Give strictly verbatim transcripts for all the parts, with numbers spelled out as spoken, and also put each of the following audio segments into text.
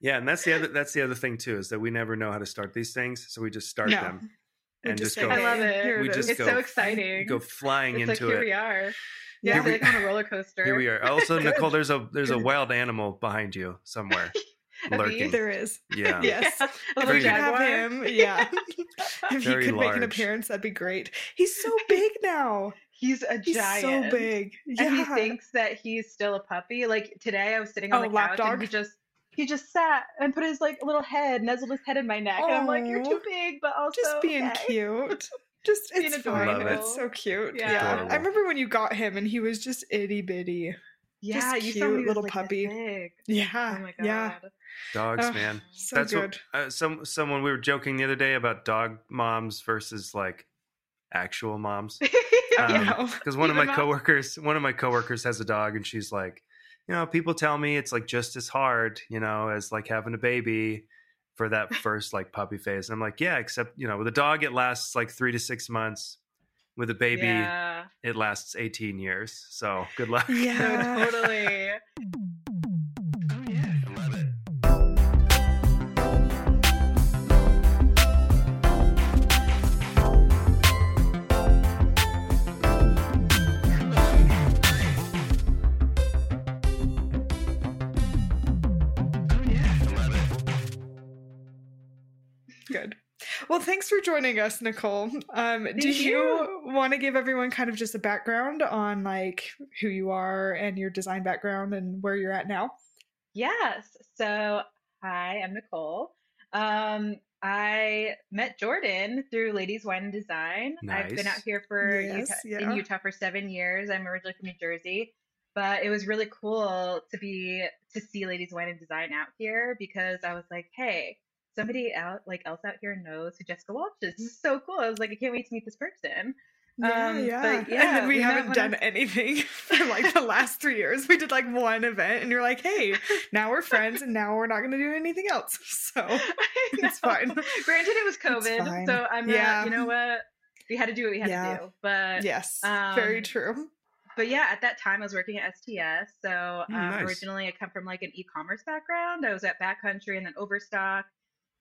Yeah, and that's the other that's the other thing too, is that we never know how to start these things, so we just start no. them we and just, just go. I love it. Here we it just it's go, so exciting. Go flying it's into like, it. Here we are. Yeah, we, like on a roller coaster. Here we are. Also, Nicole, there's a there's a wild animal behind you somewhere. Lurking. There is. Yeah. Yes. Yeah. If we could have him, yeah. If Very he could large. Make an appearance, that'd be great. He's so big now. He's a he's giant. He's so big. Yeah. And he thinks that he's still a puppy. Like today I was sitting on oh, the couch and he just he just sat and put his like little head, nuzzled his head in my neck. Oh, and I'm like, you're too big, but also just being okay. cute. Just it's fine. It. It's so cute. Yeah. yeah. I remember when you got him and he was just itty bitty. Yeah, just you cute saw me little like puppy. Big. Yeah. Oh my god. Yeah. Dogs, oh, man. So That's good. What, uh, some someone we were joking the other day about dog moms versus like actual moms. Um, because one Even of my coworkers, one of my coworkers has a dog, and she's like, you know, people tell me it's like just as hard, you know, as like having a baby for that first like puppy phase. And I'm like, yeah, except you know, with a dog it lasts like three to six months. With a baby, yeah. it lasts eighteen years. So good luck. Yeah, totally. Oh, yeah. I love it. Oh, yeah. I love it. Good. Well, thanks for joining us, Nicole. Um, Thank do you, you. want to give everyone kind of just a background on like who you are and your design background and where you're at now? Yes. So hi, I'm Nicole. Um, I met Jordan through Ladies Wine and Design. Nice. I've been out here for yes, Utah, yeah. in Utah for seven years. I'm originally from New Jersey, but it was really cool to be to see Ladies Wine and Design out here because I was like, hey. Somebody out like else out here knows who Jessica Walsh is. This is so cool. I was like, I can't wait to meet this person. Yeah, um, yeah. But yeah, and we, we haven't done of... anything for like the last three years. We did like one event, and you're like, hey, now we're friends, and now we're not going to do anything else. So it's fine. Granted, it was COVID, so I'm yeah. not. You know what? We had to do what we had yeah. to do. But yes, um, very true. But yeah, at that time I was working at S T S. So um, oh, nice. Originally I come from like an e-commerce background. I was at Backcountry and then Overstock.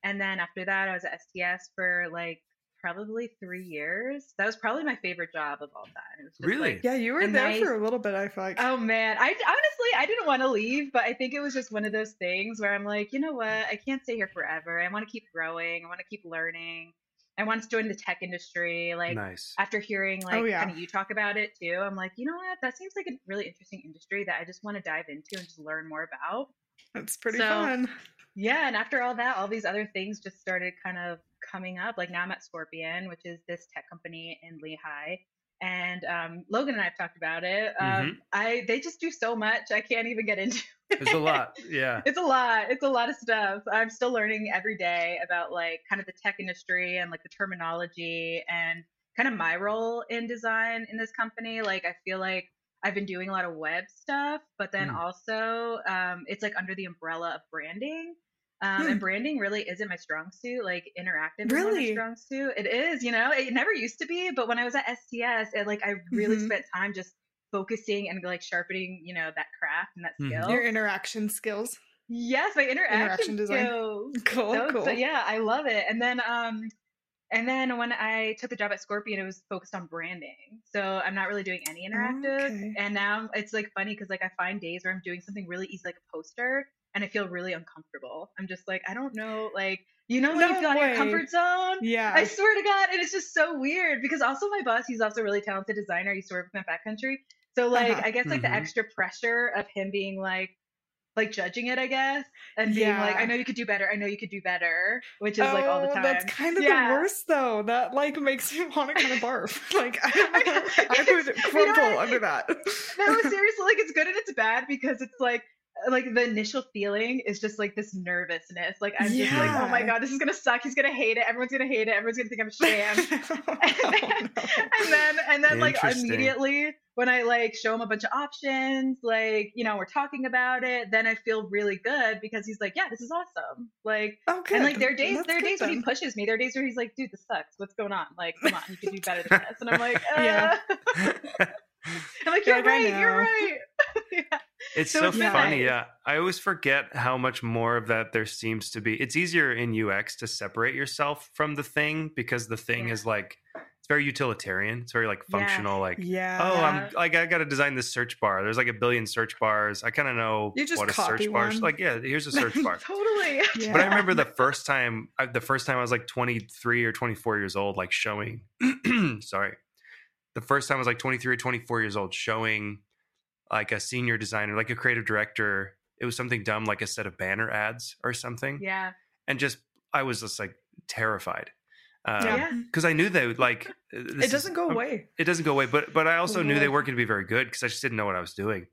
And then after that, I was at S T S for like probably three years. That was probably my favorite job of all time. It was just really? Like, yeah, you were there nice... for a little bit, I thought. Oh, man. I honestly, I didn't want to leave, but I think it was just one of those things where I'm like, you know what? I can't stay here forever. I want to keep growing. I want to keep learning. I want to join the tech industry. Like nice. After hearing like oh, yeah. kind of you talk about it too, I'm like, you know what? That seems like a really interesting industry that I just want to dive into and just learn more about. That's pretty so, fun. Yeah, and after all that, all these other things just started kind of coming up. Like now I'm at Scorpion, which is this tech company in Lehigh, and um, Logan and I have talked about it. Um, mm-hmm. I they just do so much. I can't even get into it. It's a lot. Yeah. It's a lot. It's a lot of stuff. I'm still learning every day about like kind of the tech industry and like the terminology and kind of my role in design in this company. Like I feel like I've been doing a lot of web stuff, but then mm. also um, it's like under the umbrella of branding. Um, hmm. And branding really isn't my strong suit, like interactive really? Is not my strong suit. It is, you know, it never used to be, but when I was at S T S, it, like I really mm-hmm. spent time just focusing and like sharpening, you know, that craft and that skill. Mm. Your interaction skills. Yes, my interaction, interaction design. Skills. Cool, so, cool. So, yeah, I love it. And then, um, and then when I took the job at Scorpion, it was focused on branding. So I'm not really doing any interactive. Okay. And now it's like funny because like I find days where I'm doing something really easy, like a poster. And I feel really uncomfortable. I'm just like, I don't know, like, you know, when no you feel out of your comfort zone? Yeah. I swear to God. And it's just so weird because also my boss, he's also a really talented designer. He used to work with my Backcountry. So like, uh-huh. I guess like mm-hmm. the extra pressure of him being like, like judging it, I guess. And being yeah. like, I know you could do better. I know you could do better, which is oh, like all the time. That's kind of yeah. the worst though. That like makes me want to kind of barf. Like I, I would crumple you know, under that. No, seriously, like it's good and it's bad because it's like, like the initial feeling is just like this nervousness. Like I'm yeah. just like, oh my God, this is going to suck. He's going to hate it. Everyone's going to hate it. Everyone's going to think I'm a sham. and, then, oh, no. and then, and then like immediately when I like show him a bunch of options, like, you know, we're talking about it, then I feel really good because he's like, yeah, this is awesome. Like, oh, and like there are days, That's there are days then. when he pushes me. There are days where he's like, dude, this sucks. What's going on? Like, come on, you can do better than this. And I'm like, uh. yeah. I'm like, you're, you're like, right. You're right. yeah. It's so, so funny. Yeah. I always forget how much more of that there seems to be. It's easier in U X to separate yourself from the thing, because the thing yeah. is like, it's very utilitarian. It's very like functional. Yeah. Like, yeah. oh, I'm like, I got to design this search bar. There's like a billion search bars. I kind of know what a search bar is. Like, yeah, here's a search bar. Totally. Yeah. But I remember the first time, the first time I was like twenty-three or twenty-four years old, like showing, sorry. The first time I was like twenty-three or twenty-four years old, showing like a senior designer, like a creative director. It was something dumb, like a set of banner ads or something. Yeah. And just, I was just like terrified. Um, yeah. Because I knew they would like, it doesn't is, go away. It doesn't go away. But, but I also yeah. knew they weren't going to be very good, because I just didn't know what I was doing.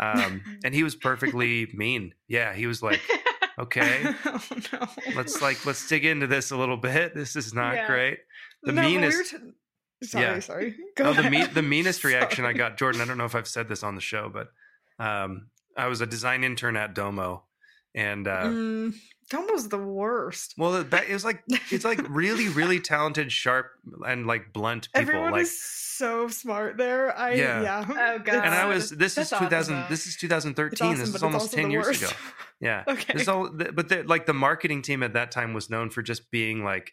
Um, and he was perfectly mean. Yeah. He was like, okay, oh, no. let's like, let's dig into this a little bit. This is not yeah. great. The no, meanest. Sorry, yeah. sorry. Go no, ahead. The, mean, the meanest reaction sorry. I got, Jordan, I don't know if I've said this on the show, but um, I was a design intern at Domo. And uh, mm, Domo's the worst. Well, that, it was like, it's like really, really talented, sharp, and like blunt people. Everyone like, is so smart there. I, yeah. yeah. Oh, God. And I was, this That's is awesome, two thousand, though. This is two thousand thirteen. Awesome, this is almost ten years ago. Yeah. Okay. This all, but the, like the marketing team at that time was known for just being like,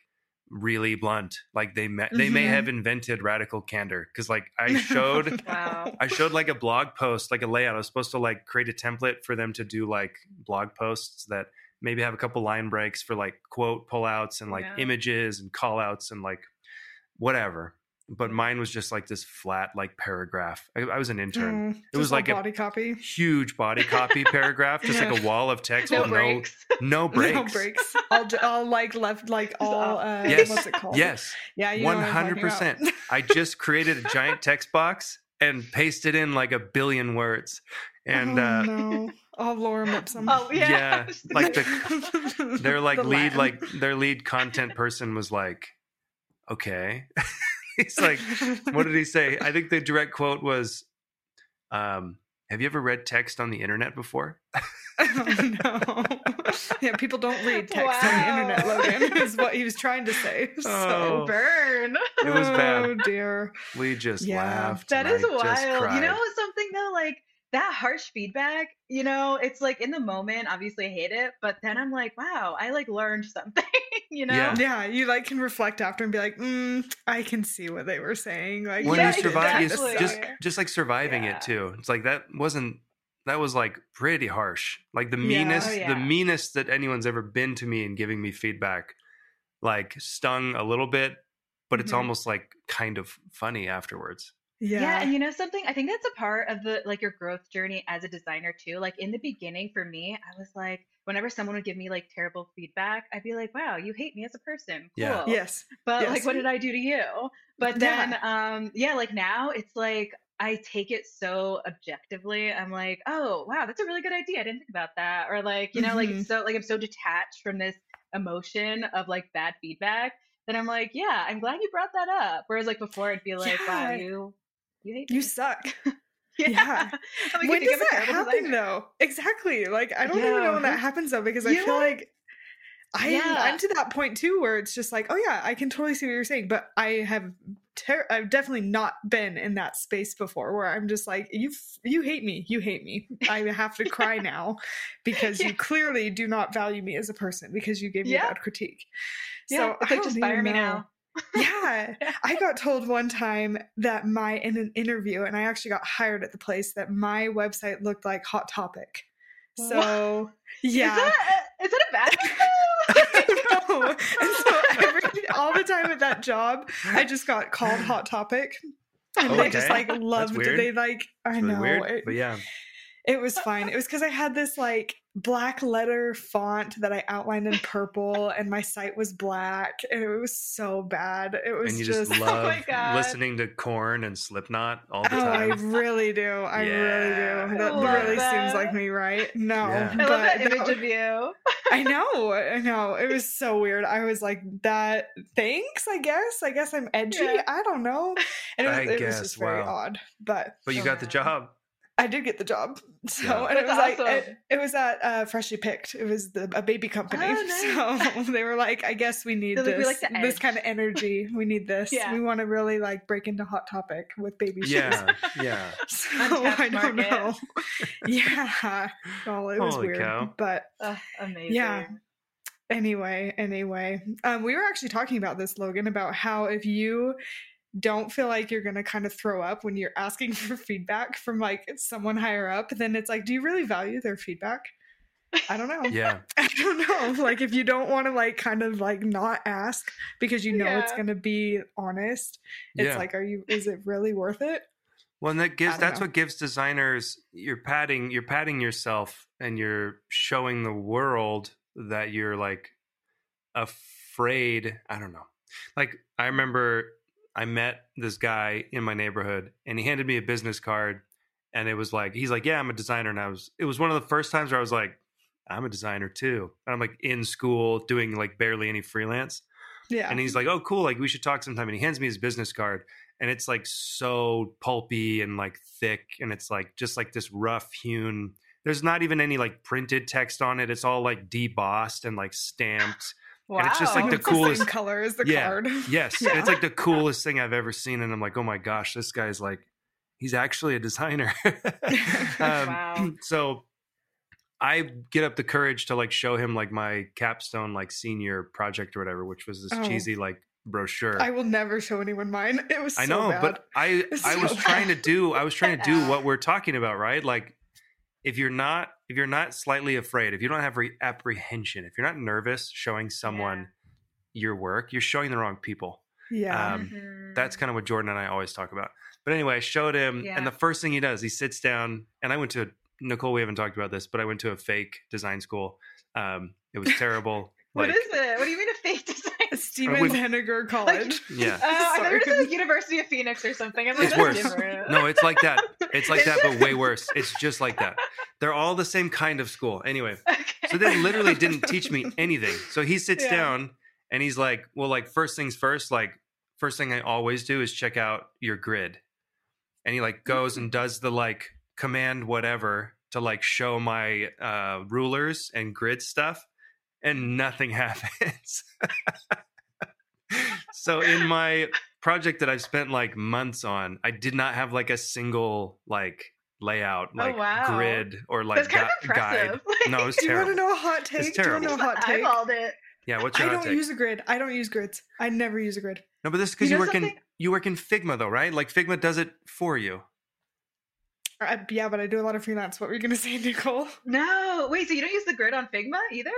really blunt. Like they may, they mm-hmm. may have invented radical candor, because like I showed wow. I showed like a blog post, like a layout. I was supposed to like create a template for them to do like blog posts that maybe have a couple line breaks for like quote pullouts and like yeah. images and call outs and like whatever. But mine was just like this flat like paragraph. I, I was an intern. Mm, it was like a body copy, huge body copy paragraph, just yeah. like a wall of text. No with breaks. No, no breaks. No breaks. All, all like left, like all. Uh, yes. What's it called? Yes. Yeah. One hundred percent. I just created a giant text box and pasted in like a billion words, and. Oh, uh, no. I'll lure them up somehow. Oh yeah. Yeah. Like the, their like the lead, lamb. Like their lead content person was like, okay. He's like, what did he say? I think the direct quote was, um, have you ever read text on the internet before? Oh, no. Yeah, people don't read text wow. on the internet, Logan, is what he was trying to say. Oh, so burn. It was bad. Oh, dear. We just yeah. laughed. That is I wild. You know something, though? Like, that harsh feedback, you know, it's like in the moment, obviously I hate it, but then I'm like, wow, I like learned something. You know, yeah. yeah, you like can reflect after and be like, mm, I can see what they were saying. Like, when yeah, you survive, exactly. you just just like surviving yeah. it too. It's like that wasn't that was like pretty harsh, like the meanest, yeah. Oh, yeah. the meanest that anyone's ever been to me and giving me feedback. Like stung a little bit, but mm-hmm. it's almost like kind of funny afterwards. Yeah. yeah. And you know something, I think that's a part of the, like your growth journey as a designer too. Like in the beginning for me, I was like, whenever someone would give me like terrible feedback, I'd be like, wow, you hate me as a person. Cool. Yeah. Yes. But yes. like, what did I do to you? But then, yeah. um, yeah, like now it's like, I take it so objectively. I'm like, oh, wow, that's a really good idea. I didn't think about that. Or like, you know, mm-hmm. like, so like, I'm so detached from this emotion of like bad feedback that I'm like, yeah, I'm glad you brought that up. Whereas like before I'd be like, yeah. wow, you... You, you suck. Yeah. yeah. Like, when does that happen designer? Though? Exactly. Like, I don't yeah. even know when that happens though, because I yeah. feel like I, yeah. I'm to that point too, where it's just like, oh yeah, I can totally see what you're saying, but I have, ter- I've definitely not been in that space before where I'm just like, you, you hate me. You hate me. I have to cry yeah. now because yeah. you clearly do not value me as a person because you gave me yeah. that critique. Yeah. So it's like, just fire me know. Now. Yeah. I got told one time that my, in an interview, and I actually got hired at the place, that my website looked like Hot Topic. So, what? Yeah. Is that, is that a bad thing? I don't know. And so every, all the time at that job, I just got called Hot Topic. And oh, they okay. just like loved it. They like, I really know. Weird, it, but yeah. It was fine. It was because I had this like black letter font that I outlined in purple and my site was black and it was so bad. It was and you just, just love oh my God. Listening to Korn and Slipknot all the time. Oh, I really do. I yeah. really do. That I really that. Seems like me, right? No. Yeah. I love that image no. of you. I know. I know. It was so weird. I was like, that thanks, I guess. I guess I'm edgy. Yeah. I don't know. And it was, I it guess. Was just wow. very odd. But, but you so got bad. The job. I did get the job. So yeah. and it was awesome. like it, it was at uh, Freshly Picked. It was the, a baby company. Oh, nice. So they were like, I guess we need this, like like this kind of energy. We need this. Yeah. We want to really like break into Hot Topic with baby shoes. Yeah, yeah. So I don't market. know. yeah. Well, it was Holy weird, cow. but uh, amazing. Yeah. Anyway, anyway, um, we were actually talking about this, Logan, about how if you don't feel like you're going to kind of throw up when you're asking for feedback from like someone higher up, then it's like, do you really value their feedback? I don't know. Yeah. I don't know. Like if you don't want to like kind of like not ask because you know yeah. it's going to be honest, it's yeah. like, are you, is it really worth it? Well, and that gives, that's know. what gives designers, you're padding, you're padding yourself and you're showing the world that you're like afraid. I don't know. Like I remember I met this guy in my neighborhood and he handed me a business card and it was like, he's like, yeah, I'm a designer. And I was, it was one of the first times where I was like, I'm a designer too. And I'm like in school doing like barely any freelance. Yeah. And he's like, oh, cool. Like we should talk sometime. And he hands me his business card and it's like so pulpy and like thick. And it's like, just like this rough hewn, there's not even any like printed text on it. It's all like debossed and like stamped. Wow. And it's just like the coolest the same color as the yeah, card. Yes. Yeah. And it's like the coolest thing I've ever seen. And I'm like, oh my gosh, this guy's like, he's actually a designer. um, wow. So I get up the courage to like show him like my capstone, like senior project or whatever, which was this oh. cheesy, like brochure. I will never show anyone mine. It was so I know, bad. but I, I so was bad. trying to do, I was trying to do what we're talking about, right? Like if you're not, if you're not slightly afraid, if you don't have re- apprehension, if you're not nervous showing someone yeah. your work, you're showing the wrong people. Yeah. Um, mm-hmm. That's kind of what Jordan and I always talk about. But anyway, I showed him yeah. and the first thing he does, he sits down and I went to, Nicole, we haven't talked about this, but I went to a fake design school. Um, it was terrible. Like, what is it? What do you mean a fake design? Stephen Henniger College. Like, yeah. Uh, I thought it was the University of Phoenix or something. I'm like, it's worse. Different. No, it's like that. It's like that, but way worse. It's just like that. They're all the same kind of school. Anyway, okay. So they literally didn't teach me anything. So he sits yeah. down and he's like, well, like first things first, like first thing I always do is check out your grid. And he like goes and does the like command whatever to like show my uh, rulers and grid stuff. And nothing happens. So in my project that I've spent like months on, I did not have like a single like layout, like oh, wow. grid or like That's kind gu- of guide. Like, no, it's terrible. Do you want to know a hot take? It's terrible. Do you want to know a hot take? I eyeballed it. Yeah, what's your I hot don't take? use a grid. I don't use grids. I never use a grid. No, but this is because you, you know work something? in you work in Figma though, right? Like Figma does it for you. I, yeah, but I do a lot of freelance. What were you going to say, Nicole? No, wait. So you don't use the grid on Figma either?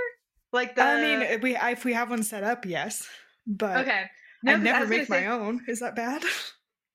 Like the... I mean, if we if we have one set up, yes, but okay. No, I never I make my say, own. Is that bad?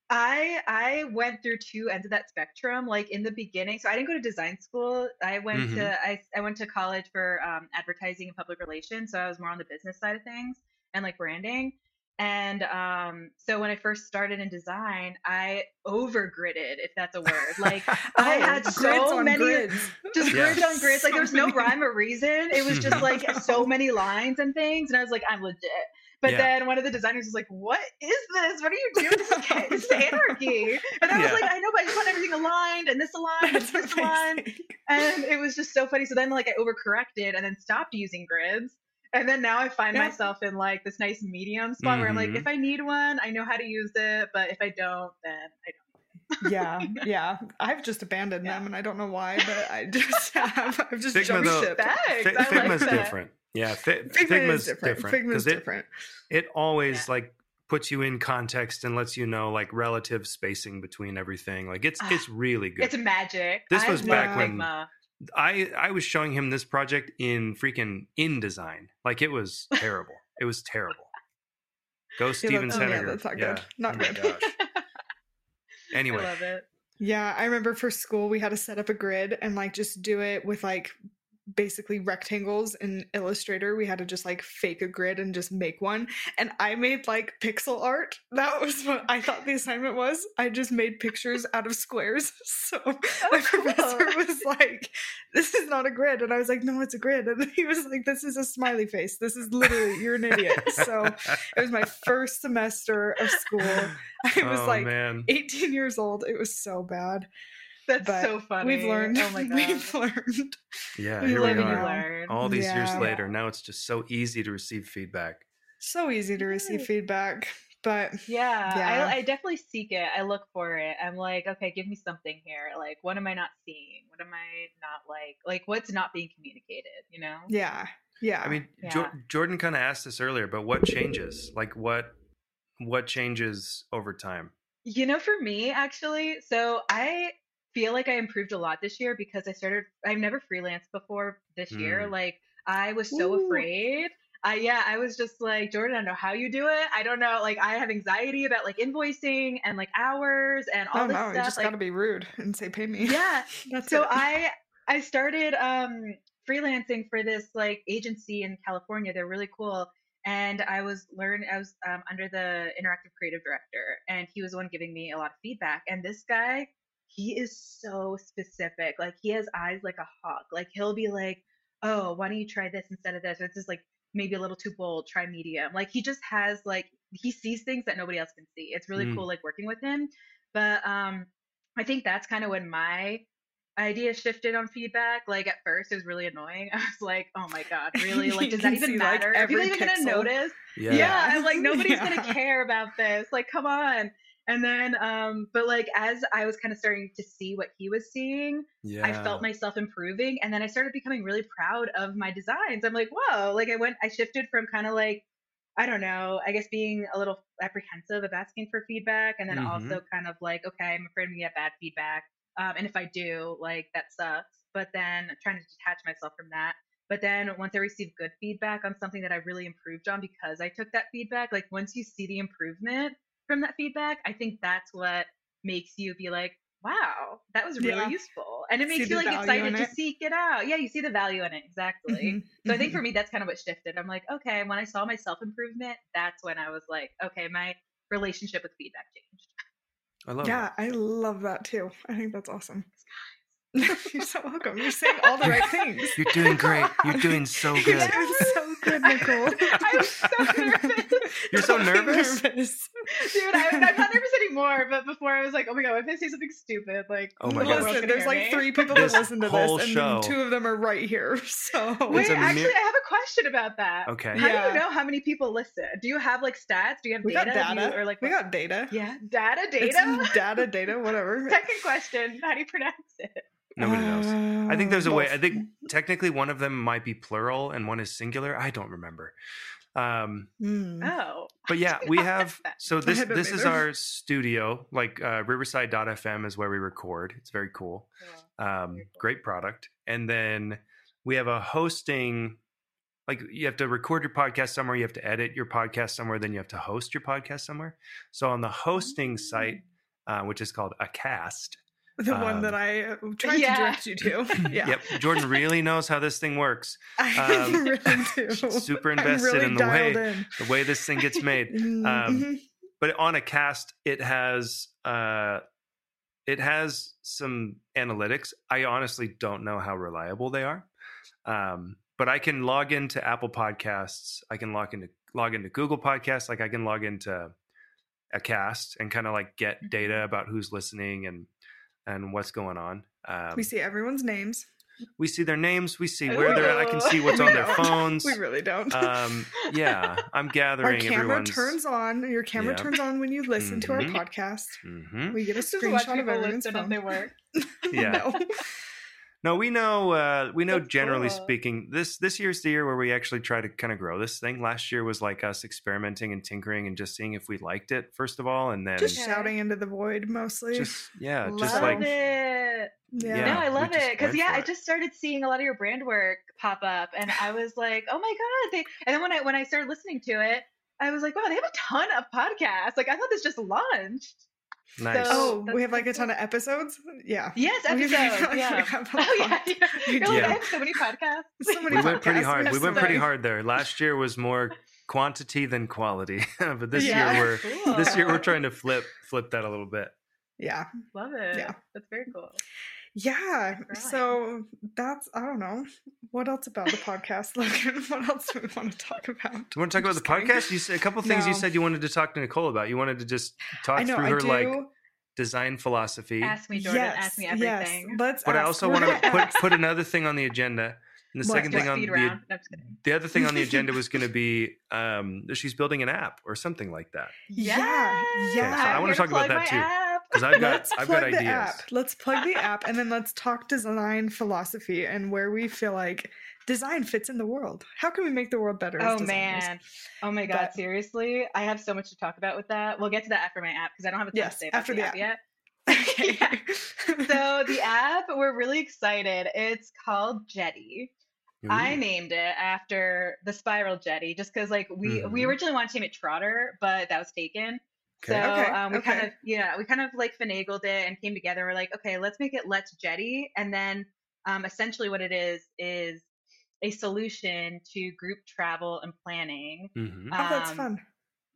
I I went through two ends of that spectrum. Like in the beginning, so I didn't go to design school. I went mm-hmm. to I I went to college for um, advertising and public relations. So I was more on the business side of things and like branding. And um, so when I first started in design, I over-gridded, if that's a word. Like oh, I had so many grids. just yeah. grids on grids. Like so there was no many. rhyme or reason. It was just like so many lines and things. And I was like, I'm legit. But yeah. then one of the designers was like, what is this? What are you doing? This is anarchy. And I was yeah. like, I know, but I just want everything aligned and this aligned and this aligned. And it was just so funny. So then like I overcorrected and then stopped using grids. And then now I find yeah. myself in like this nice medium spot mm-hmm. where I'm like, if I need one, I know how to use it. But if I don't, then I don't. yeah yeah I've just abandoned yeah. them and I don't know why, but I just have I've just Figma, jumped though, ship F- F- Figma's like different yeah F- Figma's, Figma's different Figma's it, different it always yeah. like puts you in context and lets you know like relative spacing between everything, like it's uh, it's really good. It's magic. This I was back when Figma. I I was showing him this project in freaking InDesign. Like it was terrible. It was terrible. Go Steven Senegar. Yeah, that's not yeah. good. Not oh good. Anyway. I love it. Yeah, I remember for school we had to set up a grid and like just do it with like basically rectangles in Illustrator. We had to just like fake a grid and just make one. And I made like pixel art. That was what I thought the assignment was. I just made pictures out of squares. So oh, my cool. professor was like, this is not a grid. And I was like, no, it's a grid. And he was like, this is a smiley face. This is literally, you're an idiot. So it was my first semester of school. I was oh, like man. eighteen years old. It was so bad. That's but so funny. We've learned. Oh my God. We've learned. Yeah, we here we are. All these yeah. years later, now it's just so easy to receive feedback. So easy to receive right. feedback. But yeah, yeah. I, I definitely seek it. I look for it. I'm like, okay, give me something here. Like, what am I not seeing? What am I not like? Like, what's not being communicated, you know? Yeah. Yeah. I mean, yeah. Jo- Jordan kind of asked this earlier, but what changes? Like, what what changes over time? You know, for me, actually, so I feel like I improved a lot this year because I started, I've never freelanced before this mm. year. Like, I was so Ooh. afraid. I, yeah, I was just like, Jordan, I don't know how you do it. I don't know. Like, I have anxiety about like invoicing and like hours and all oh, this no, stuff. You just like, gotta be rude and say, pay me. Yeah. That's so it. I, I started um, freelancing for this like agency in California. They're really cool. And I was learn. I was um, under the interactive creative director, and he was the one giving me a lot of feedback. And this guy, he is so specific. Like, he has eyes like a hawk. Like, he'll be like, oh, why don't you try this instead of this? Or it's just like, maybe a little too bold, try medium. Like, he just has like, he sees things that nobody else can see. It's really mm. cool, like working with him. But um, I think that's kind of when my idea shifted on feedback. Like, at first it was really annoying. I was like, oh my God, really? Like, does that even see, matter? Like, are people even going to notice? Yeah. yeah. I'm like, nobody's yeah. going to care about this. Like, come on. And then, um, but like, as I was kind of starting to see what he was seeing, yeah. I felt myself improving. And then I started becoming really proud of my designs. I'm like, whoa, like I went, I shifted from kind of like, I don't know, I guess being a little apprehensive of asking for feedback. And then mm-hmm. also kind of like, okay, I'm afraid I'm gonna get bad feedback. Um, and if I do, like, that sucks. But then I'm trying to detach myself from that. But then once I received good feedback on something that I really improved on because I took that feedback, like once you see the improvement from that feedback, I think that's what makes you be like, wow, that was really yeah. useful. And it makes see you like excited to seek it out. Yeah, you see the value in it. Exactly. Mm-hmm. So mm-hmm. I think for me, that's kind of what shifted. I'm like, okay, when I saw my self-improvement, that's when I was like, okay, my relationship with feedback changed. I love yeah, that. Yeah, I love that too. I think that's awesome. You're so welcome. You're saying all the right things. You're doing great. You're doing so good. You're doing so good, Nicole. I'm so nervous. You're so nervous? nervous. Dude, I, I'm not nervous anymore, but before I was like, oh my God, if I say something stupid, like, oh my listen, God. There's like three people this that listen to this, and show. Two of them are right here. So wait, actually, mere... I have a question about that. Okay. How yeah. do you know how many people listen? Do you have like stats? Do you have we data? Got data. You, or, like, we got data. Yeah. Data, data. It's data, data, whatever. Second question, how do you pronounce it? Nobody knows. Uh, I think there's a way. I think technically one of them might be plural and one is singular. I don't remember. Um, mm. Oh, but yeah, we have. So this this is our studio. Like uh, riverside dot f m is where we record. It's very cool. Yeah, um, very cool. Great product. And then we have a hosting. Like, you have to record your podcast somewhere. You have to edit your podcast somewhere. Then you have to host your podcast somewhere. So on the hosting mm-hmm. site, uh, which is called Acast. The um, one that I tried yeah. to direct you to. Yeah. Yep. Jordan really knows how this thing works. I um, really do. Super invested really in the way in. the way this thing gets made. Mm-hmm. Um, but on Acast, it has uh, it has some analytics. I honestly don't know how reliable they are, um, but I can log into Apple Podcasts. I can log into log into Google Podcasts. Like, I can log into Acast and kind of like get data about who's listening and. and what's going on. Um, we see everyone's names. We see their names. We see where Ooh. they're at. I can see what's on their phones. We really don't. Um, yeah, I'm gathering everyone's. Our camera everyone's... turns on. Your camera yep. turns on when you listen mm-hmm. to our podcast. Mm-hmm. We get a screenshot of everyone's phone. They work. Yeah. no. no, we know, uh, we know That's generally cool. speaking, this this year's the year where we actually try to kind of grow this thing. Last year was like us experimenting and tinkering and just seeing if we liked it, first of all, and then just shouting into the void mostly. Just, yeah, love just like it. Yeah. yeah, no, I love it because yeah, I just started seeing a lot of your brand work pop up, and I was like, oh my God! They, and then when I when I started listening to it, I was like, wow, they have a ton of podcasts. Like, I thought this just launched. Nice. So, oh, we have like a ton of episodes. Yeah. Yes, episodes. Like, yeah. Oh yeah. yeah. You're like, yeah. I have so many podcasts. So many we podcasts. went pretty hard. We, we went pretty hard there. Last year was more quantity than quality, but this yeah. year we're cool. this year we're trying to flip flip that a little bit. Yeah. Love it. Yeah. That's very cool. Yeah. So that's, I don't know. What else about the podcast, Logan? What else do we want to talk about? Do you want to talk I'm about the kidding. podcast? You said a couple of things no. you said you wanted to talk to Nicole about. You wanted to just talk know, through I her do. like design philosophy. Ask me, Jordan. Yes, ask me everything. Yes, let's but ask. I also want to put, put another thing on the agenda. And the what, second thing on the, no, the other thing on the agenda was going to be um, she's building an app or something like that. Yeah, yeah. yeah. So I want to talk about that too because I've got let's I've plug got the ideas. App. Let's plug the app and then let's talk design philosophy and where we feel like design fits in the world. How can we make the world better? Oh as man, oh my god, but, seriously, I have so much to talk about with that. We'll get to that after my app because I don't have a yes, to say about after the, the app, app yet. Okay. Yeah. So the app, we're really excited. It's called Jetty. Ooh. I named it after the Spiral Jetty, just because like we mm-hmm. we originally wanted to name it Trotter, but that was taken. Okay. So okay. Um, we okay. kind of yeah we kind of like finagled it and came together. We're like, okay, let's make it Let's Jetty, and then um, essentially what it is is a solution to group travel and planning. Mm-hmm. Um, oh, that's fun.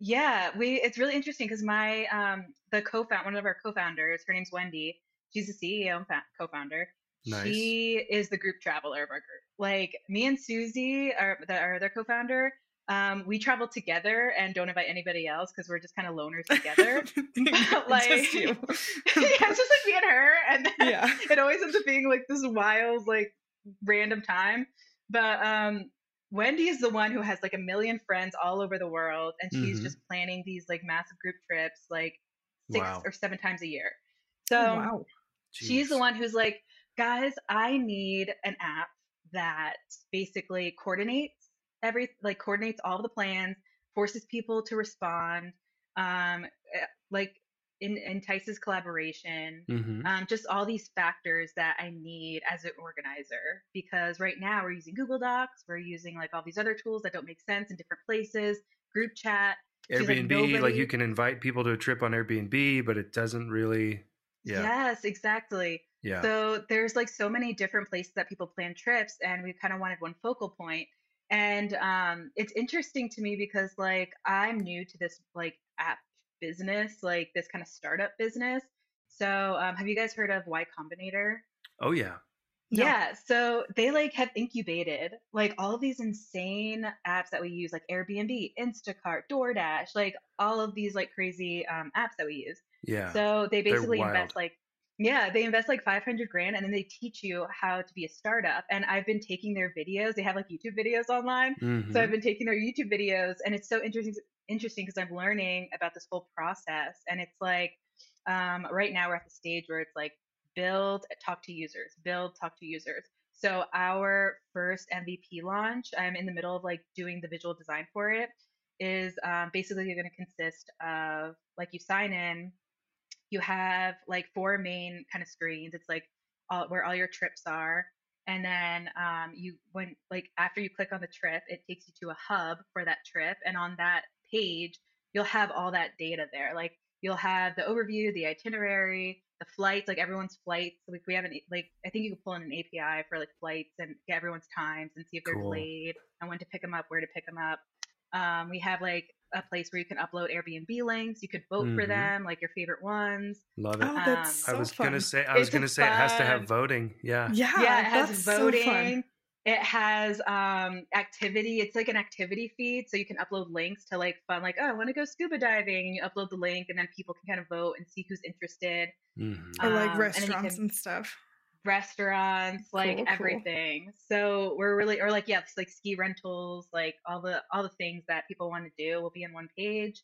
Yeah, we it's really interesting because my um the co-found one of our co-founders, her name's Wendy. She's the C E O and co-founder. Nice. She is the group traveler of our group. Like me and Susie, our, the, our other co-founder, um, we travel together and don't invite anybody else because we're just kind of loners together. like, just you. yeah, it's just like me and her, and then yeah. it always ends up being like this wild, like random time. But um, Wendy is the one who has like a million friends all over the world, and she's mm-hmm. just planning these like massive group trips, like six wow. or seven times a year. So oh, wow. she's the one who's like, guys, I need an app that basically coordinates every like coordinates all the plans, forces people to respond, um, like in, entices collaboration, mm-hmm. um, just all these factors that I need as an organizer. Because right now we're using Google Docs, we're using like all these other tools that don't make sense in different places, group chat, Airbnb. Like, nobody... like you can invite people to a trip on Airbnb, but it doesn't really. Yeah. Yes, exactly. Yeah. So there's like so many different places that people plan trips, and we kind of wanted one focal point. And um, it's interesting to me because like I'm new to this like app business, like this kind of startup business. So um, have you guys heard of Y Combinator? Oh yeah. Yeah. No. So they like have incubated like all of these insane apps that we use, like Airbnb, Instacart, DoorDash, like all of these like crazy um, apps that we use. Yeah. So they basically invest like. Yeah, they invest like five hundred grand and then they teach you how to be a startup. And I've been taking their videos. They have like YouTube videos online. Mm-hmm. So I've been taking their YouTube videos, and it's so interesting interesting because I'm learning about this whole process. And it's like um, right now we're at the stage where it's like build, talk to users, build, talk to users. So our first M V P launch, I'm in the middle of like doing the visual design for it, is um, basically going to consist of like you sign in. You have like four main kind of screens. It's like all, where all your trips are. And then um, you when like after you click on the trip, it takes you to a hub for that trip. And on that page, you'll have all that data there. Like you'll have the overview, the itinerary, the flights, like everyone's flights. Like we have an like I think you can pull in an A P I for like flights and get everyone's times and see if they're cool. delayed and when to pick them up, where to pick them up. Um, we have like a place where you can upload Airbnb links. You could vote mm-hmm. for them, like your favorite ones. Love it. Oh, that's um, so I was fun. gonna say. I it's was gonna say fun. It has to have voting. Yeah. Yeah. Yeah. It has that's voting. So fun. It has um, activity. It's like an activity feed, so you can upload links to like fun, like oh, I want to go scuba diving, and you upload the link, and then people can kind of vote and see who's interested. Mm-hmm. Um, or like restaurants and, can, and stuff. Restaurants, like cool, everything. Cool. So we're really, or like, yeah, it's like ski rentals, like all the all the things that people want to do will be in one page.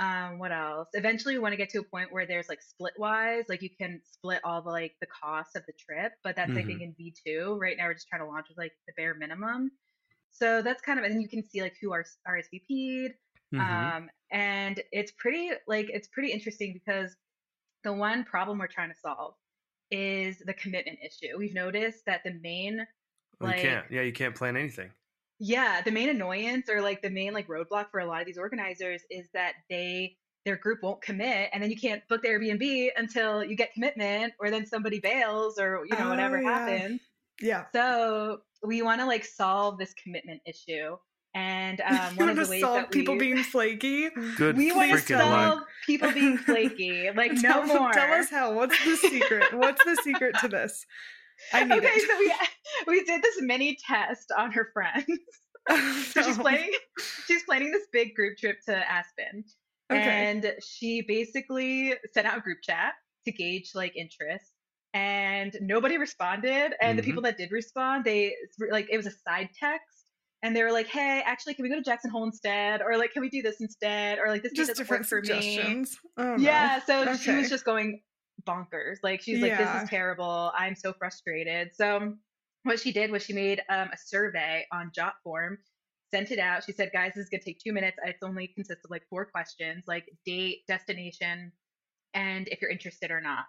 Um, what else? Eventually, we want to get to a point where there's like split-wise, like you can split all the like the costs of the trip, but that's mm-hmm. I think in V two right now. We're just trying to launch with like the bare minimum. So that's kind of, and you can see like who are R S V P'd. Mm-hmm. Um, and it's pretty like it's pretty interesting because the one problem we're trying to solve is the commitment issue. We've noticed that the main like you can't, yeah you can't plan anything. Yeah, the main annoyance or like the main like roadblock for a lot of these organizers is that they their group won't commit, and then you can't book the Airbnb until you get commitment, or then somebody bails, or you know oh, whatever yeah. happens. Yeah. So we want to like solve this commitment issue. And um, one of the ways solve that we, people being flaky. Good we want to solve luck. people being flaky. Like no tell, more. Tell us how. What's the secret? What's the secret to this? I need okay, it. so we we did this mini test on her friends. So she's planning. She's planning this big group trip to Aspen, okay. and she basically sent out a group chat to gauge like interest. And nobody responded. And mm-hmm. the people that did respond, they like, it was a side text. And they were like, hey, actually, can we go to Jackson Hole instead? Or like, can we do this instead? Or like, this just different work for suggestions. Me. Oh, yeah. No. So okay. She was just going bonkers. Like, she's yeah. like, this is terrible. I'm so frustrated. So what she did was she made um, a survey on JotForm, sent it out. She said, guys, this is going to take two minutes. It's only consists of like four questions, like date, destination, and if you're interested or not.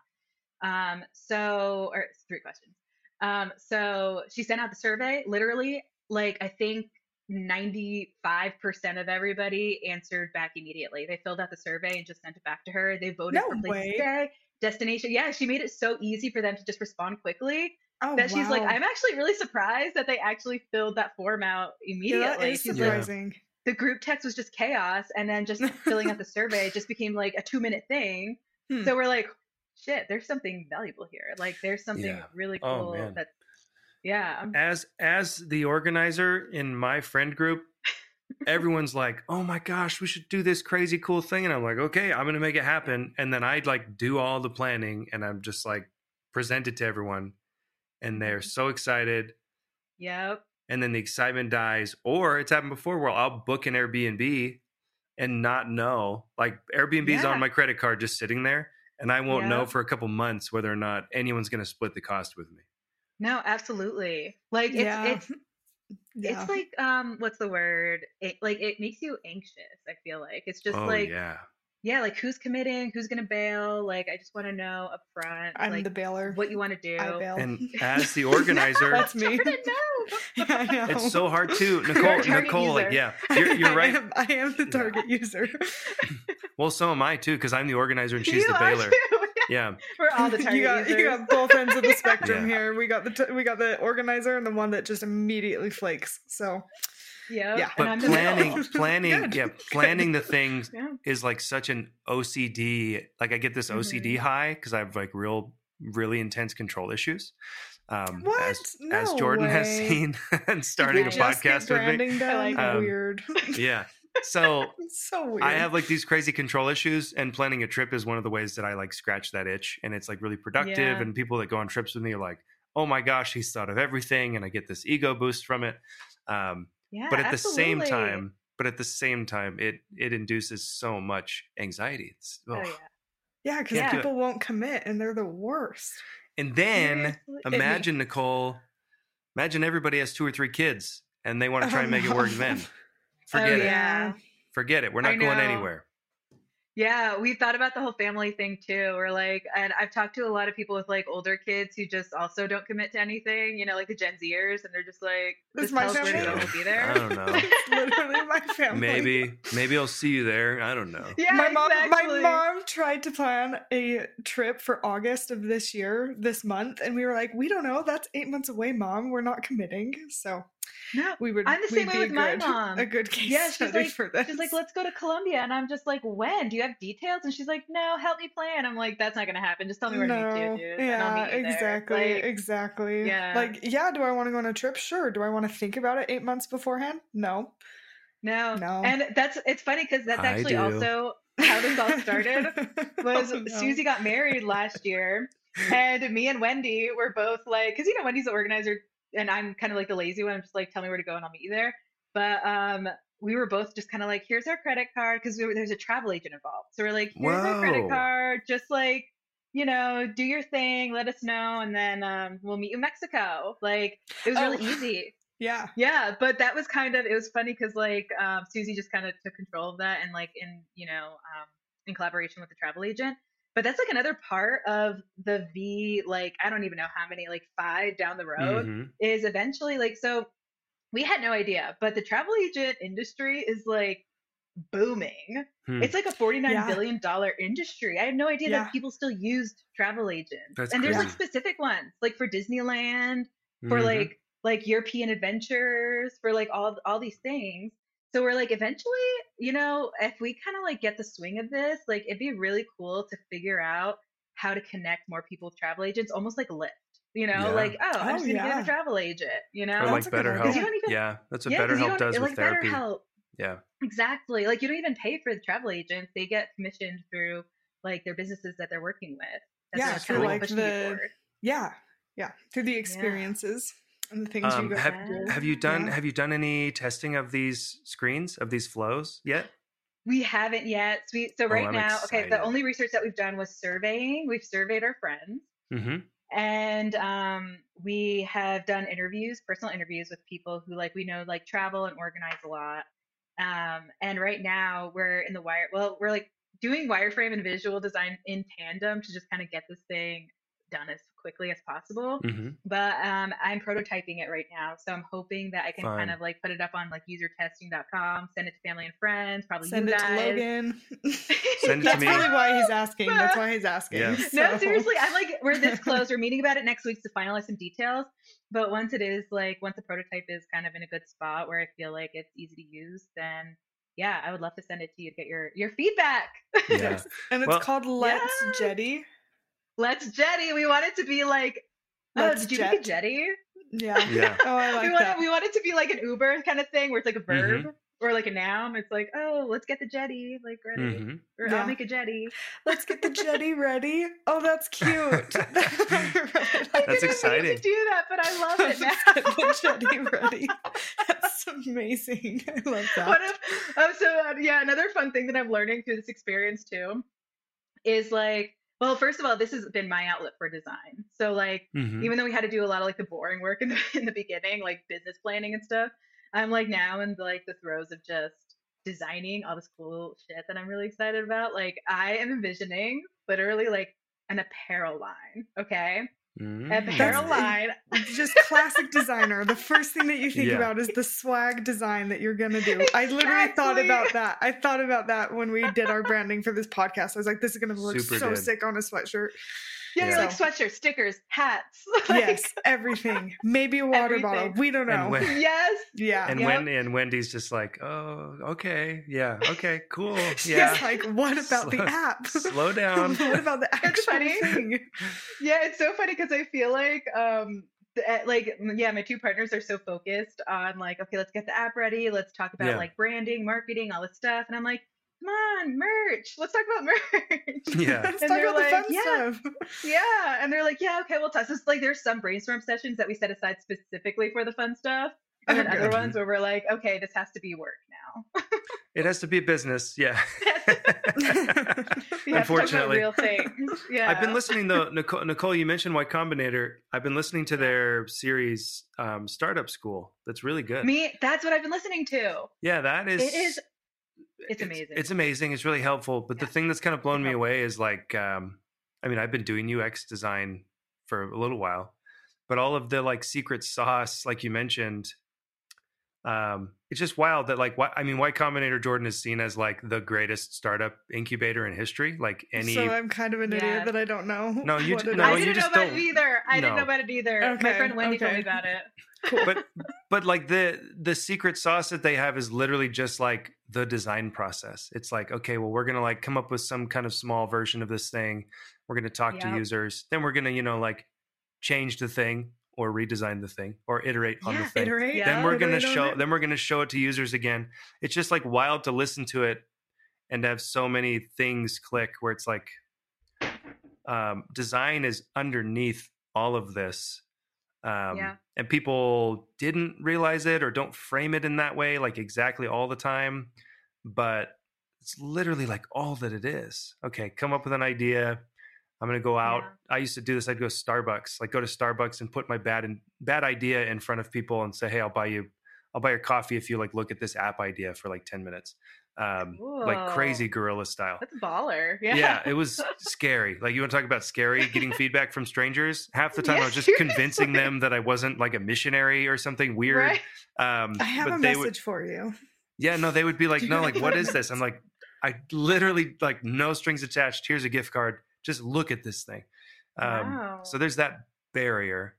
Um, so, or it's three questions. Um, so she sent out the survey. Literally, like, I think ninety-five percent of everybody answered back immediately. They filled out the survey and just sent it back to her. They voted no for place to stay, destination. Yeah, she made it so easy for them to just respond quickly oh, that wow. she's like, I'm actually really surprised that they actually filled that form out immediately. Yeah, that is she's surprising. Like, the group text was just chaos. And then just filling out the survey just became like a two minute thing. Hmm. So we're like, shit, there's something valuable here. Like, there's something yeah. really cool oh, that's yeah. As as the organizer in my friend group, everyone's like, oh my gosh, we should do this crazy cool thing. And I'm like, okay, I'm gonna make it happen. And then I'd like do all the planning and I'm just like present it to everyone. And they're so excited. Yep. And then the excitement dies. Or it's happened before where I'll book an Airbnb and not know. Like, Airbnb's yeah. on my credit card just sitting there. And I won't yeah. know for a couple months whether or not anyone's going to split the cost with me. No, absolutely. Like, it's, yeah. it's, yeah. it's like, um, what's the word? It, like, it makes you anxious. I feel like it's just oh, like, yeah. yeah. Like, who's committing, who's going to bail? Like, I just want to know up front. I'm like, the bailer. What you want to do. I bail. And as the organizer, that's me. Know. Yeah, I know. It's so hard too. Nicole, Nicole, user. Like, yeah, you're, you're right. I am, I am the target yeah. user. Well, so am I too, because I'm the organizer and she's you the bailer. Too. Yeah, we're all the target you got, users. You got both ends of the spectrum yeah. here. We got the t- we got the organizer and the one that just immediately flakes. So yep. yeah, but and I'm planning, planning, Good. yeah, planning Good. the things yeah. is like such an O C D. Like, I get this mm-hmm. O C D high because I have like real, really intense control issues. Um, what? As, no as Jordan way. has seen and starting yeah, a podcast with me. Down, um, weird. Yeah. So, so weird. I have like these crazy control issues, and planning a trip is one of the ways that I like scratch that itch, and it's like really productive yeah. and people that go on trips with me are like, oh my gosh, he's thought of everything, and I get this ego boost from it. Um, yeah, but at absolutely. the same time, but at the same time, it, it induces so much anxiety. It's, oh, oh, yeah. Yeah. Cause yeah. people won't commit and they're the worst. And then imagine Nicole, imagine everybody has two or three kids and they want to try oh, and make no. it work then. Forget oh, yeah. it. Forget it. We're not going anywhere. Yeah. We thought about the whole family thing too. We're like, and I've talked to a lot of people with like older kids who just also don't commit to anything, you know, like the Gen Zers, and they're just like, this, this my family will be there. I don't know. It's literally my family. Maybe, maybe I'll see you there. I don't know. Yeah, my mom, exactly. my mom tried to plan a trip for August of this year, this month. And we were like, we don't know. That's eight months away, Mom. We're not committing. So. No, we would. I'm the same way with my good, mom. A good case yeah, she's like, for this. She's like, let's go to Colombia, and I'm just like, when? Do you have details? And she's like, no, help me plan. I'm like, that's not gonna happen. Just tell me where no, to meet you, dude. Yeah, and I'll meet you exactly, there. Like, exactly. Yeah, like, yeah. Do I want to go on a trip? Sure. Do I want to think about it eight months beforehand? No, no, no. And that's it's funny because that's actually also how this all started. Was oh, no. Susie got married last year, and me and Wendy were both like, because you know Wendy's the organizer. And I'm kind of like the lazy one. I'm just like, tell me where to go and I'll meet you there. But um, we were both just kind of like, here's our credit card. Because we there's a travel agent involved. So we're like, here's Whoa. our credit card. Just like, you know, do your thing. Let us know. And then um, we'll meet you in Mexico. Like, it was oh. really easy. Yeah. Yeah. But that was kind of, it was funny because like um, Susie just kind of took control of that. And like in, you know, um, in collaboration with the travel agent. But that's like another part of the V, like, I don't even know how many, like five down the road mm-hmm. is eventually like, so we had no idea, but the travel agent industry is like booming. Hmm. It's like a forty-nine yeah. billion dollar industry. I had no idea yeah. that people still used travel agents. That's and crazy. There's like specific ones, like for Disneyland, for mm-hmm. like, like European adventures, for like all, all these things. So we're like, eventually, you know, if we kind of like get the swing of this, like it'd be really cool to figure out how to connect more people with travel agents, almost like Lyft, you know, yeah. like, oh, I'm oh, just going to yeah. get a travel agent, you know? Or like BetterHelp. Yeah, that's what yeah, BetterHelp does with like therapy. BetterHelp. Yeah. Exactly. Like you don't even pay for the travel agents. They get commissioned through like their businesses that they're working with. yeah, through like the yeah, yeah, through the experiences yeah. and the things um, you have, have you done yeah. have you done any testing of these screens, of these flows yet? We haven't yet. So, we, so right oh, now, excited. okay, the only research that we've done was surveying. We've surveyed our friends. Mm-hmm. And um, we have done interviews, personal interviews with people who like we know like travel and organize a lot. Um, and right now we're in the wire. Well, we're like doing wireframe and visual design in tandem to just kind of get this thing done as quickly as possible. Mm-hmm. But um, I'm prototyping it right now. So I'm hoping that I can Fine. kind of like put it up on like user testing dot com, send it to family and friends, probably send you guys. Send it to Logan. send it That's to me. That's probably why he's asking. That's why he's asking. Yeah. So. No, seriously, I'm like, we're this close. We're meeting about it next week to finalize some details. But once it is like, once the prototype is kind of in a good spot where I feel like it's easy to use, then yeah, I would love to send it to you to get your, your feedback. Yeah. and it's well, called Let's yeah. Jetty. Let's Jetty. We want it to be like, Let's oh, did you jet. make a jetty? Yeah. yeah. Oh, I like we want that. It, we want it to be like an Uber kind of thing where it's like a verb mm-hmm. or like a noun. It's like, oh, let's get the jetty like ready. Mm-hmm. Or yeah. I'll make a jetty. Let's get the jetty ready. Oh, that's cute. That's exciting. I didn't mean to do that, but I love it now. Let's get the jetty ready. That's amazing. I love that. What if, oh, so uh, yeah, another fun thing that I'm learning through this experience too is like, well, first of all, this has been my outlet for design. So like, mm-hmm. even though we had to do a lot of like the boring work in the, in the beginning, like business planning and stuff, I'm like now in like the throes of just designing all this cool shit that I'm really excited about. Like I am envisioning literally like an apparel line. Okay. Mm-hmm. Apparel That's, line. Just classic designer. The first thing that you think yeah. about is the swag design that you're going to do. Exactly. I literally thought about that. I thought about that when we did our branding for this podcast. I was like, this is going to look Super so good. sick on a sweatshirt. Yeah, yeah. You're like sweatshirts, stickers, hats. Like, yes, everything. Maybe a water everything. bottle. We don't know. When, yes. Yeah. And yep. Wendy and Wendy's just like, oh, okay, yeah, okay, cool. Yeah. She's like, what about slow, the app? Slow down. What about the actual funny. thing? Yeah, it's so funny because I feel like, um, the, like, yeah, my two partners are so focused on like, okay, let's get the app ready. Let's talk about yeah. like branding, marketing, all this stuff. And I'm like, come on, merch. Let's talk about merch. Yeah. Let's talk about like, the fun yeah. stuff. Yeah. And they're like, yeah, okay, we'll test this. Like there's some brainstorm sessions that we set aside specifically for the fun stuff. And oh, then good. other ones where we're like, okay, this has to be work now. It has to be business. Yeah. Unfortunately. Real things. Yeah. I've been listening though, Nicole, Nicole, you mentioned Y Combinator. I've been listening to their series, um, Startup School. That's really good. Me, that's what I've been listening to. Yeah, that is. It is. It's amazing. It's, it's amazing. It's really helpful. But yeah. the thing that's kind of blown me away is like, um, I mean, I've been doing U X design for a little while, but all of the like secret sauce, like you mentioned, um, it's just wild that like, why, I mean, Y Combinator Jordan is seen as like the greatest startup incubator in history. Like any. So I'm kind of an idiot yeah. that I don't know. No, you just, no, I didn't you know just about don't, it either. I no. didn't know about it either. Okay. My friend Wendy okay. told me about it. Cool. But but like the the secret sauce that they have is literally just like the design process. It's like, okay, well, we're gonna like come up with some kind of small version of this thing. We're gonna talk yep. to users, then we're gonna, you know, like change the thing or redesign the thing or iterate on yeah, the thing. Iterate, yeah. Then we're iterate gonna show then we're gonna show it to users again. It's just like wild to listen to it and have so many things click where it's like um, design is underneath all of this. Um, yeah. And people didn't realize it or don't frame it in that way, like exactly all the time, but it's literally like all that it is. Okay. Come up with an idea. I'm going to go out. Yeah. I used to do this. I'd go to Starbucks, like go to Starbucks and put my bad and bad idea in front of people and say, hey, I'll buy you, I'll buy your coffee. If you like, look at this app idea for like ten minutes, um, Whoa. like crazy guerrilla style. That's baller. Yeah. Yeah. It was scary. Like you want to talk about scary, getting feedback from strangers. Half the time yeah, I was just seriously. convincing them that I wasn't like a missionary or something weird. Right? Um, I have but a they message would, for you. Yeah. No, they would be like, no, like, what is this? I'm like, I literally like no strings attached. Here's a gift card. Just look at this thing. Um, wow. So there's that barrier,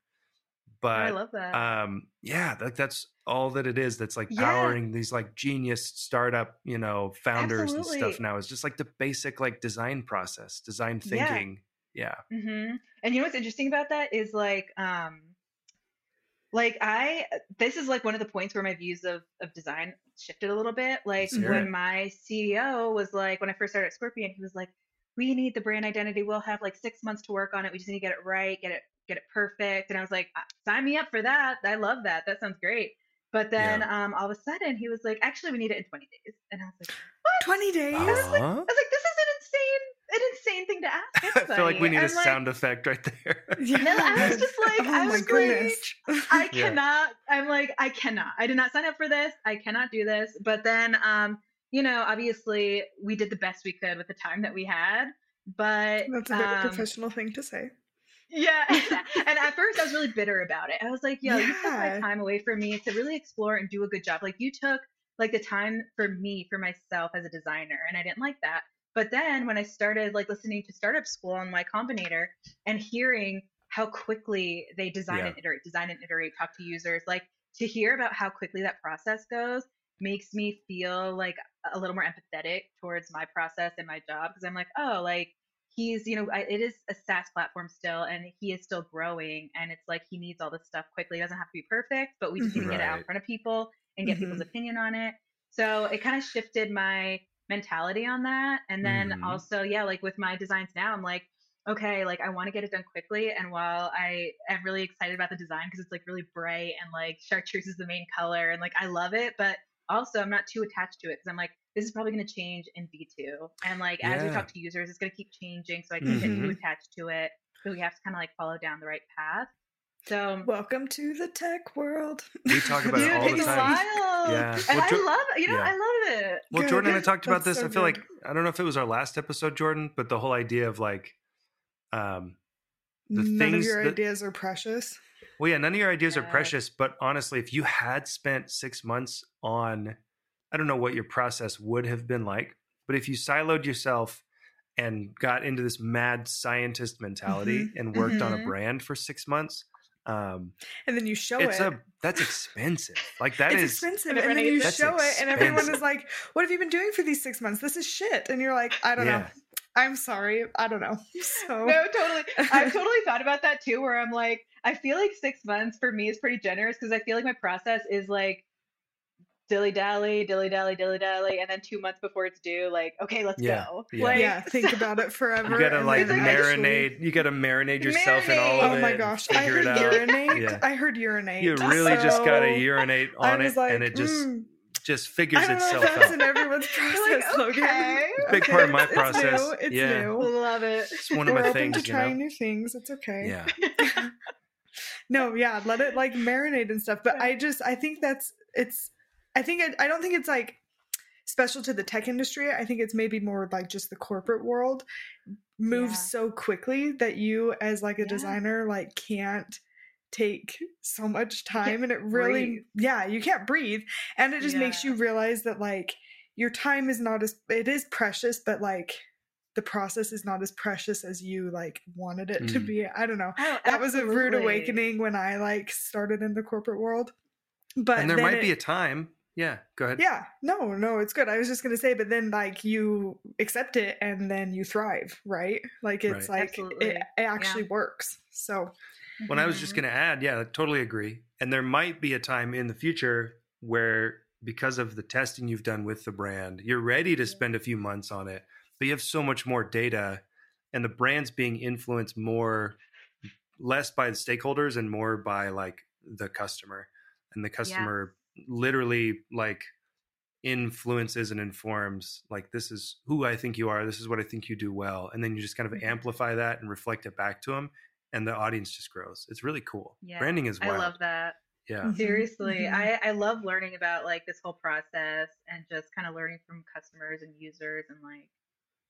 but I love that. Um, yeah, that, that's all that it is. That's like yeah. powering these like genius startup, you know, founders Absolutely. and stuff now. It's just like the basic like design process, design thinking. Yeah. yeah. Mm-hmm. And you know, what's interesting about that is like, um, like I, this is like one of the points where my views of, of design shifted a little bit. Like when it. my C E O was like, when I first started at Scorpion, he was like, we need the brand identity. We'll have like six months to work on it. We just need to get it right, get it, get it perfect. And I was like, sign me up for that. I love that. That sounds great. But then yeah. um, all of a sudden he was like, actually, we need it in twenty days. And I was like, what? twenty days? Uh-huh. I, was like, I was like, this is an insane, an insane thing to ask. Anybody. I feel like we need I'm a like, sound effect right there. Yeah. No, I was just like, oh I was like, I cannot, yeah. I'm like, I cannot, I did not sign up for this. I cannot do this. But then, um, you know, obviously we did the best we could with the time that we had, but. That's a very um, professional thing to say. Yeah. And at first I was really bitter about it. I was like, yo, yeah. you took my time away from me to really explore and do a good job. Like you took like the time for me, for myself as a designer. And I didn't like that. But then when I started like listening to Startup School on Y Combinator and hearing how quickly they design yeah. and iterate, design and iterate, talk to users, like to hear about how quickly that process goes makes me feel like a little more empathetic towards my process and my job. Cause I'm like, oh, like, he's, you know, it is a SaaS platform still, and he is still growing. And it's like, he needs all this stuff quickly. It doesn't have to be perfect, but we just need to get it out in front of people and get mm-hmm. people's opinion on it. So it kind of shifted my mentality on that. And then mm-hmm. also, yeah, like with my designs now, I'm like, okay, like I want to get it done quickly. And while I am really excited about the design, because it's like really bright and like chartreuse is the main color. And like, I love it, but also I'm not too attached to it because I'm like, this is probably going to change in V two. And like, yeah. as we talk to users, it's going to keep changing. So I can't mm-hmm. get too attached to it. So we have to kind of like follow down the right path. So welcome to the tech world. We talk about Dude, it all the time. It's wild. Yeah. And well, I jo- love, you know, yeah. I love it. Well, good, Jordan, good. And I talked about That's this. So I feel good. Like, I don't know if it was our last episode, Jordan, but the whole idea of like, um, the none things of your that, ideas are precious. Well, yeah, none of your ideas yeah. are precious. But honestly, if you had spent six months on, I don't know what your process would have been like, but if you siloed yourself and got into this mad scientist mentality mm-hmm. and worked mm-hmm. on a brand for six months, um, and then you show it's it, a, that's expensive. Like that it's is expensive, and then you show expensive. It, and everyone is like, "What have you been doing for these six months? This is shit." And you're like, "I don't yeah. know. I'm sorry, I don't know." So no, totally. I've totally thought about that too. Where I'm like, I feel like six months for me is pretty generous because I feel like my process is like. Dilly dally, dilly dally, dilly dally, and then two months before it's due, like, okay, let's yeah, go. Yeah, like, yeah think so, about it forever. You gotta like marinate. Actually, you gotta marinate yourself marinate. in all of it. Oh my gosh, I heard urinate. Yeah. I heard urinate. You really so, just gotta urinate on it, like, and it just mm, just figures I don't know itself if that's out. In everyone's process, like, okay, okay. Big part of my it's process. New, it's yeah. new. Love it. It's one of We're my things. To you trying know? New things. It's okay. Yeah. No, yeah, let it like marinate and stuff. But I just, I think that's it's. I think it, I don't think it's like special to the tech industry. I think it's maybe more like just the corporate world moves yeah. so quickly that you as like a yeah. designer like can't take so much time and it really breathe. Yeah, you can't breathe and it just yeah. makes you realize that like your time is not as it is precious but like the process is not as precious as you like wanted it mm. to be. I don't know. Oh, that was a rude awakening when I like started in the corporate world. But and there might it, be a time. Yeah, go ahead. Yeah, no, no, it's good. I was just going to say, but then like you accept it and then you thrive, right? Like it's right. like it, it actually yeah. works. So when mm-hmm. I was just going to add, yeah, I totally agree. And there might be a time in the future where because of the testing you've done with the brand, you're ready to spend a few months on it, but you have so much more data and the brand's being influenced more, less by the stakeholders and more by like the customer. And the customer yeah. literally like influences and informs like, this is who I think you are. This is what I think you do well. And then you just kind of amplify that and reflect it back to them. And the audience just grows. It's really cool. Yeah. Branding is wild. I love that. Yeah. Seriously. Mm-hmm. I, I love learning about like this whole process and just kind of learning from customers and users. And like,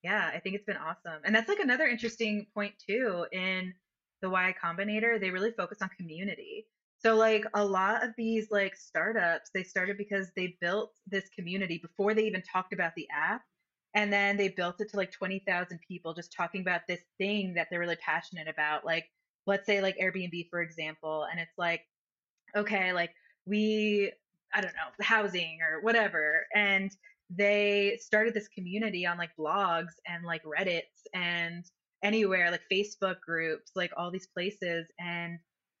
yeah, I think it's been awesome. And that's like another interesting point too. In the Y Combinator, they really focus on community. So like a lot of these like startups, they started because they built this community before they even talked about the app. And then they built it to like twenty thousand people just talking about this thing that they're really passionate about. Like, let's say like Airbnb, for example. And it's like, okay, like we, I don't know, housing or whatever. And they started this community on like blogs and like Reddits and anywhere, like Facebook groups, like all these places. And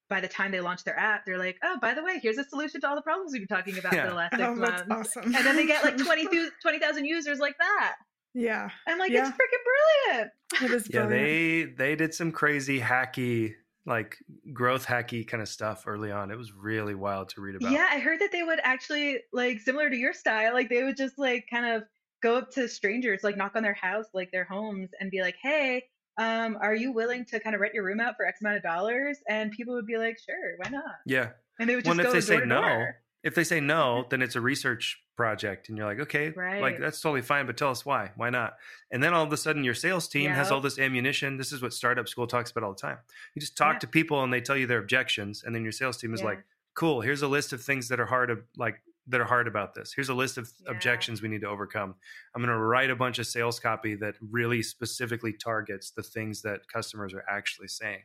by the time they launch their app, they're like, oh, by the way, here's a solution to all the problems we've been talking about yeah. for the last six oh, months. Awesome. And then they get like twenty thousand users like that. Yeah. I'm like, yeah. It's freaking brilliant. It is brilliant. Yeah, they they did some crazy hacky, like growth hacky kind of stuff early on. It was really wild to read about. Yeah, I heard that they would actually, like, similar to your style, like they would just like kind of go up to strangers, like knock on their house, like their homes, and be like, hey, um, are you willing to kind of rent your room out for X amount of dollars? And people would be like, sure, why not? Yeah. And they would just well, go if they door say no, door. If they say no, then it's a research project. And you're like, okay, right. Like that's totally fine, but tell us why. Why not? And then all of a sudden your sales team yep. has all this ammunition. This is what Startup School talks about all the time. You just talk yeah. to people and they tell you their objections. And then your sales team is yeah. like, cool, here's a list of things that are hard to like, that are hard about this. Here's a list of yeah. objections we need to overcome. I'm going to write a bunch of sales copy that really specifically targets the things that customers are actually saying.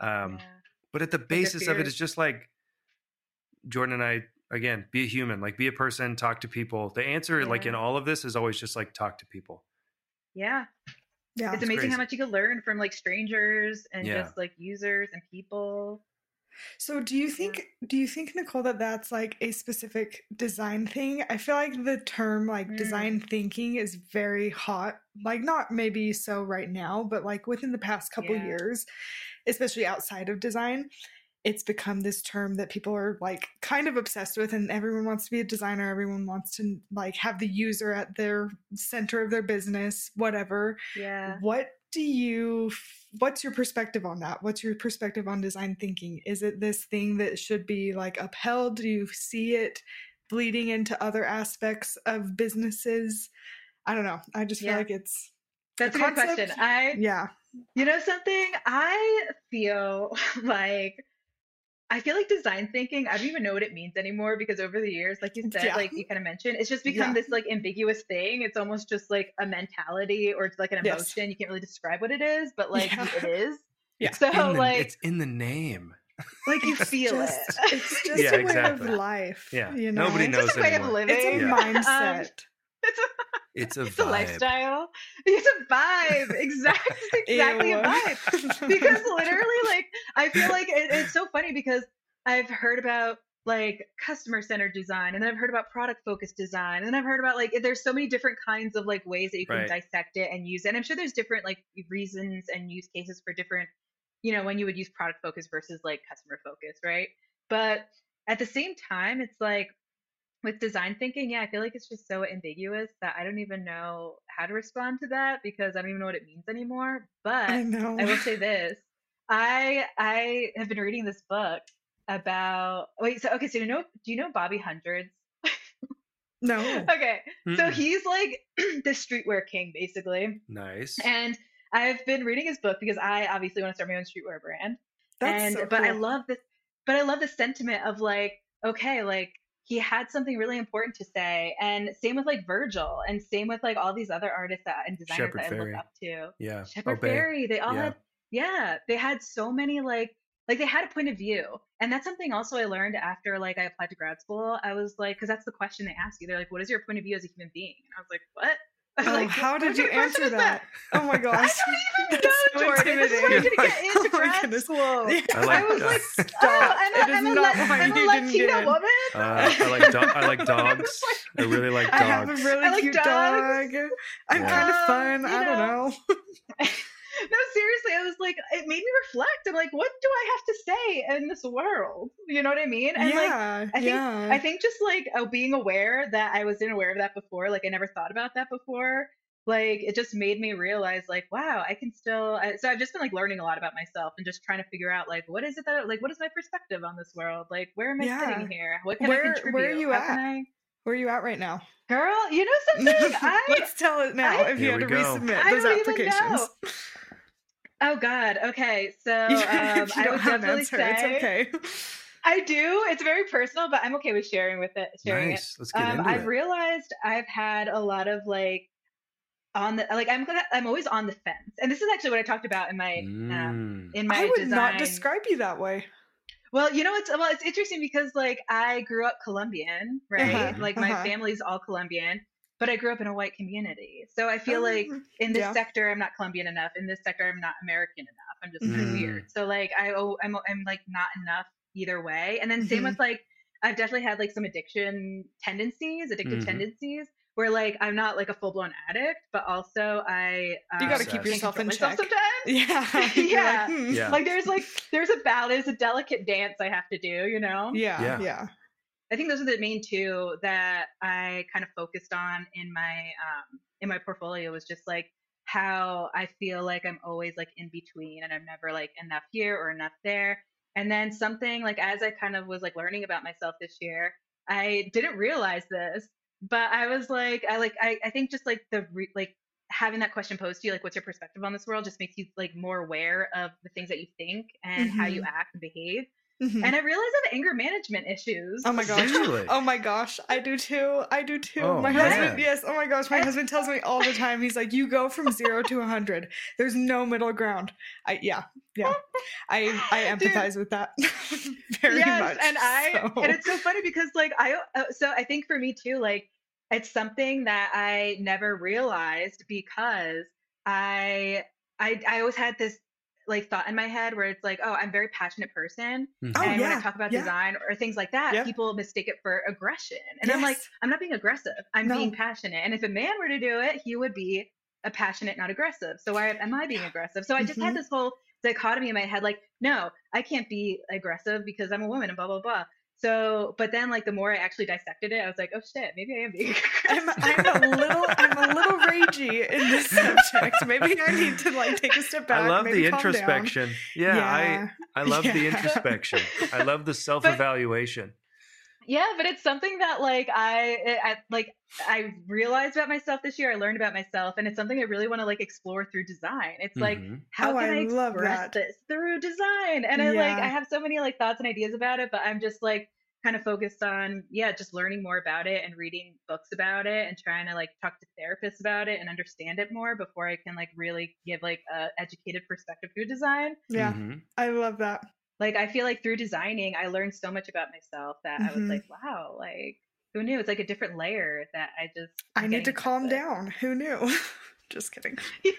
Um, yeah. But at the basis of it is just like Jordan and I, again, be a human, like be a person, talk to people. The answer yeah. like in all of this is always just like talk to people. Yeah. Yeah. It's, it's amazing crazy. How much you can learn from like strangers and yeah. just like users and people. So do you think, do you think, Nicole, that that's like a specific design thing? I feel like the term like mm. design thinking is very hot, like not maybe so right now, but like within the past couple yeah. years, especially outside of design, it's become this term that people are like kind of obsessed with, and everyone wants to be a designer. Everyone wants to like have the user at their center of their business, whatever. Yeah. What do you, what's your perspective on that? What's your perspective on design thinking? Is it this thing that should be like upheld? Do you see it bleeding into other aspects of businesses? I don't know. I just feel yeah. like it's that's a, a good question. I, yeah. You know something? I feel like, I feel like design thinking, I don't even know what it means anymore, because over the years, like you said, yeah. like you kind of mentioned, it's just become yeah. this like ambiguous thing. It's almost just like a mentality or it's like an emotion. Yes. You can't really describe what it is, but like yeah. it is. Yeah. So the, like it's in the name. Like you it's feel just, it. It's just yeah, a way exactly. of life. Yeah. You know? Nobody knows. It's just a way anymore. Of living. It's a yeah. mindset. Um, it's a It's a, it's a lifestyle. It's a vibe. Exactly, exactly a vibe. Because literally, like, I feel like it, it's so funny because I've heard about like customer-centered design, and then I've heard about product-focused design, and then I've heard about like there's so many different kinds of like ways that you can right. dissect it and use it. And I'm sure there's different like reasons and use cases for different, you know, when you would use product-focused versus like customer-focused, right? But at the same time, it's like, with design thinking, yeah, I feel like it's just so ambiguous that I don't even know how to respond to that because I don't even know what it means anymore. But I, know. I will say this. I I have been reading this book about wait, so okay, so you know do you know Bobby Hundreds? No. Okay. Mm-mm. So he's like the streetwear king, basically. Nice. And I've been reading his book because I obviously want to start my own streetwear brand. That's and so cool. but I love this but I love the sentiment of like, okay, like he had something really important to say, and same with like Virgil, and same with like all these other artists that, and designers Shepherd that I Ferry. Look up to. Yeah, Shepherd Ferry. They all yeah. had, yeah, they had so many like, like they had a point of view, and that's something also I learned after like I applied to grad school. I was like, because that's the question they ask you. They're like, "What is your point of view as a human being?" And I was like, "What?" I was oh, like, how did you answer that? Oh my gosh. I don't even know, so Jordan. This is when I'm going to get into grad school. I, like, I was uh, like, stop. Oh, I'm a, I'm a, I'm a Latina woman. Uh, I, like do- I like dogs. I really like dogs. I have a really I like cute dogs. dog. I'm yeah. kind of fun. Um, I don't know. know. No, seriously, I was like, it made me reflect. I'm like, what do I have to say in this world? You know what I mean? And yeah, like, I think, yeah. I think just like oh, being aware that I wasn't aware of that before, like I never thought about that before. Like it just made me realize like, wow, I can still, I, so I've just been like learning a lot about myself and just trying to figure out like, what is it that, like, what is my perspective on this world? Like, where am I yeah. sitting here? What can where, I contribute? Where are you How at? I... Where are you at right now? Girl, you know something? I, Let's tell it now I, if you had to go. resubmit those applications. Oh God. Okay. So um, I would definitely an answer, say it's okay. I do. It's very personal, but I'm okay with sharing with it. Sharing nice. It. Let's get um, into I've it. realized I've had a lot of like on the like I'm gonna I'm always on the fence, and this is actually what I talked about in my mm. um, in my. I would design. not describe you that way. Well, you know, it's well, it's interesting because like I grew up Colombian, right? Uh-huh. Like my uh-huh. family's all Colombian. But I grew up in a white community. So I feel um, like in this yeah. sector, I'm not Colombian enough. In this sector, I'm not American enough. I'm just mm. weird. So like, I, oh, I'm, I'm like not enough either way. And then same mm-hmm. with like, I've definitely had like some addiction tendencies, addictive mm-hmm. tendencies where like I'm not like a full-blown addict, but also I um, you gotta keep yourself in check sometimes. Yeah. yeah. Like, hmm. yeah. Like there's like there's a balance, there's a delicate dance I have to do, you know? Yeah. Yeah. yeah. I think those are the main two that I kind of focused on in my um, in my portfolio, was just like how I feel like I'm always like in between and I'm never like enough here or enough there. And then something like, as I kind of was like learning about myself this year, I didn't realize this, but I was like, I like, I, I think just like the, re- like having that question posed to you, like, what's your perspective on this world, just makes you like more aware of the things that you think and mm-hmm. how you act and behave. Mm-hmm. And I realized I have anger management issues. Oh my gosh. Really? Oh my gosh. I do too. I do too. Oh, my man. husband. Yes. Oh my gosh. My I, husband tells me all the time. He's like, you go from zero to a hundred. There's no middle ground. I, yeah. Yeah. I, I empathize Dude. with that very yes, much. And I, so. and it's so funny because like, I, so I think for me too, like it's something that I never realized because I, I, I always had this like thought in my head where it's like, oh, I'm a very passionate person. Mm-hmm. Oh, and yeah. when I talk about yeah. design or things like that, yep. people mistake it for aggression. And yes. I'm like, I'm not being aggressive. I'm no. being passionate. And if a man were to do it, he would be a passionate, not aggressive. So why am I being aggressive? So I just mm-hmm. had this whole dichotomy in my head, like, no, I can't be aggressive because I'm a woman and blah, blah, blah. So, but then like the more I actually dissected it, I was like, oh shit, maybe I am being I'm, I'm a little, I'm a little ragey in this subject. Maybe I need to like take a step back. I love maybe the calm introspection. Down. Yeah, yeah. I, I love yeah. the introspection. I love the self-evaluation. But, yeah. But it's something that like, I, I, like I realized about myself this year. I learned about myself, and it's something I really want to like explore through design. It's like, mm-hmm. how oh, can I, I express this through design? And yeah. I like, I have so many like thoughts and ideas about it, but I'm just like kind of focused on, yeah, just learning more about it and reading books about it and trying to like talk to therapists about it and understand it more before I can like really give like a educated perspective through design. Yeah. Mm-hmm. I love that. Like, I feel like through designing, I learned so much about myself that mm-hmm. I was like, wow, like, who knew? It's like a different layer that I just... I need to calm it. down. Who knew? Just kidding. Yeah.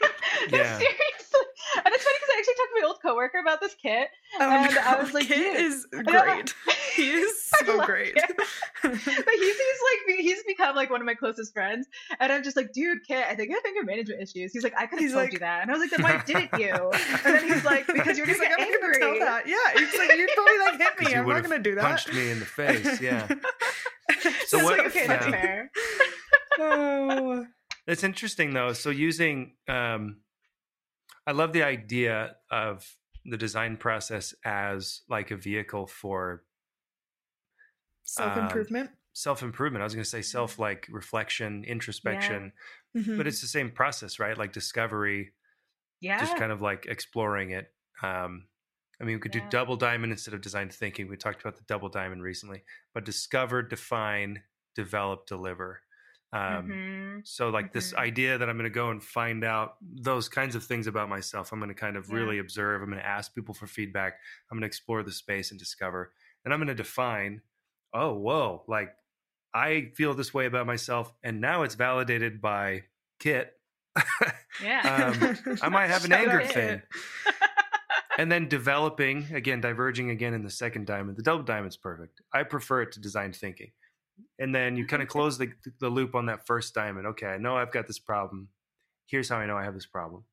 yeah. Seriously. And it's funny because I actually talked to my old coworker about this, Kit. Oh, and no. I was like, Kit is great. He is so gregreat. But he's, he's like, he's become like one of my closest friends. And I'm just like, dude, Kit, I think I have anger management issues. He's like, I could have told like, you that. And I was like, then why didn't you? And then he's like, because you're just like, I'm angry. Gonna tell that. Yeah. He's like, you totally like hit me. I'm not going to do that. Punched me in the face. Yeah. So what? Like, okay, that's yeah. fair. Oh. It's interesting though. So using, um, I love the idea of the design process as like a vehicle for self-improvement. Um, self-improvement. I was going to say self like reflection, introspection, yeah. mm-hmm. but it's the same process, right? Like discovery, yeah. just kind of like exploring it. Um, I mean, we could yeah. do double diamond instead of design thinking. We talked about the double diamond recently, but discover, define, develop, deliver. Um, mm-hmm. so like mm-hmm. this idea that I'm going to go and find out those kinds of things about myself. I'm going to kind of yeah. really observe. I'm going to ask people for feedback. I'm going to explore the space and discover, and I'm going to define, oh, whoa, like I feel this way about myself. And now it's validated by Kit. Yeah. um, I might have an Shout anger thing. And then developing again, diverging again in the second diamond, the double diamond's perfect. I prefer it to design thinking. And then you kind of close the, the loop on that first diamond. Okay, I know I've got this problem. Here's how I know I have this problem.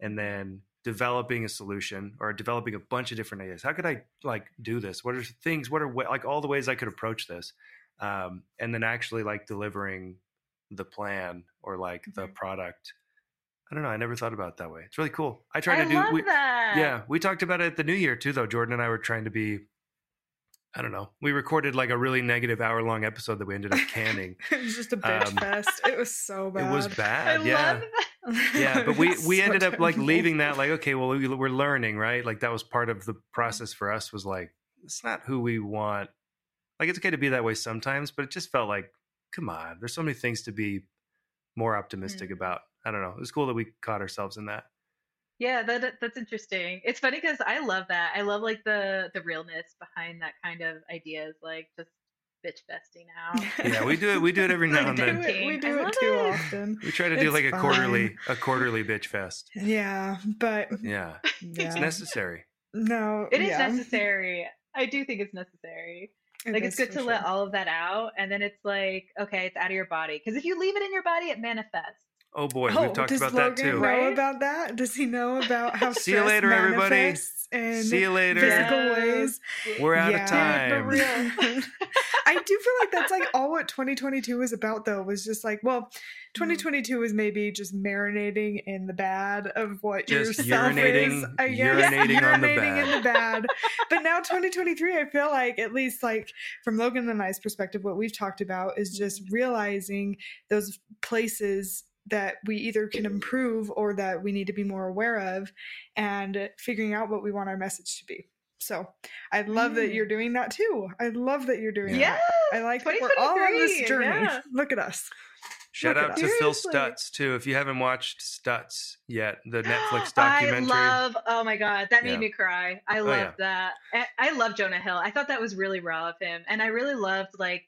And then developing a solution or developing a bunch of different ideas. How could I like do this? What are things? What are like all the ways I could approach this? Um, and then actually like delivering the plan or like mm-hmm. the product. I don't know. I never thought about it that way. It's really cool. I try I to do. Love we, that. Yeah, we talked about it at the New Year too, though. Jordan and I were trying to be. I don't know. We recorded like a really negative hour long episode that we ended up canning. It was just a bitch um, fest. It was so bad. It was bad. I yeah. love that. Yeah. But we, we so ended up like leaving that like, okay, well, we, we're learning, right? Like that was part of the process for us was like, it's not who we want. Like it's okay to be that way sometimes, but it just felt like, come on, there's so many things to be more optimistic mm. about. I don't know. It was cool that we caught ourselves in that. Yeah, that that's interesting. It's funny because I love that. I love like the the realness behind that kind of ideas, like just bitch festing out. Yeah, we do it. We do it every now and then. It, we do I it too it. often. We try to it's do like a fun. quarterly a quarterly bitch fest. Yeah, but yeah, yeah. it's necessary. No, it is yeah. necessary. I do think it's necessary. It like, it's good to sure. let all of that out. And then it's like, okay, it's out of your body. Because if you leave it in your body, it manifests. Oh, boy. Oh, we've talked about Logan that, too. Does Logan know about that? Does he know about how stress later, manifests everybody. And See you later. Physical yes. ways? We're out yeah. of time. Yeah, for real. I do feel like that's, like, all what twenty twenty-two was about, though, was just, like, well, twenty twenty-two was maybe just marinating in the bad of what just yourself urinating, is. I guess. Urinating, urinating on the bad. In the bad. But now twenty twenty-three, I feel like, at least, like, from Logan and I's perspective, what we've talked about is just realizing those places that we either can improve or that we need to be more aware of and figuring out what we want our message to be. So I love mm. that you're doing that too. I love that you're doing yeah. that. I like that we're all on this journey. Yeah. Look at us. Shout Look out us. to Seriously. Phil Stutz too. If you haven't watched Stutz yet, the Netflix documentary. I love, oh my God, that made yeah. me cry. I love oh, yeah. that. I love Jonah Hill. I thought that was really raw of him. And I really loved like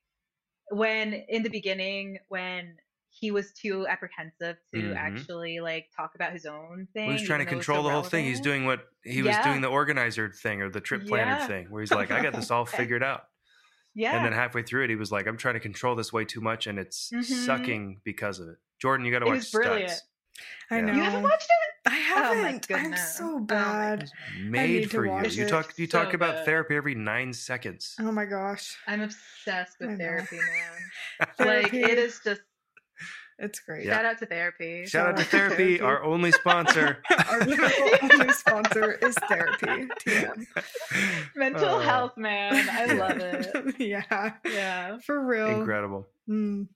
when in the beginning, when he was too apprehensive to mm-hmm. actually like talk about his own thing. Well, he's trying to control so the whole relevant. thing. He's doing what he yeah. was doing, the organizer thing or the trip planner yeah. thing where he's like, I got this all figured out. Yeah. And then halfway through it, he was like, I'm trying to control this way too much. And it's mm-hmm. sucking because of it. Jordan, you got to watch Stutz. Brilliant. I yeah. know. You haven't watched it? I haven't. Oh I'm so bad. Oh Made for you. You talk, you talk so about good. therapy every nine seconds. Oh my gosh. I'm obsessed with therapy now. Like it is just, it's great. Yeah. Shout out to therapy. Shout, Shout out, out to therapy. therapy. Our only sponsor. Our only sponsor is therapy. T M. Mental uh, health, man. I yeah. love it. Yeah. Yeah. For real. Incredible. Mm.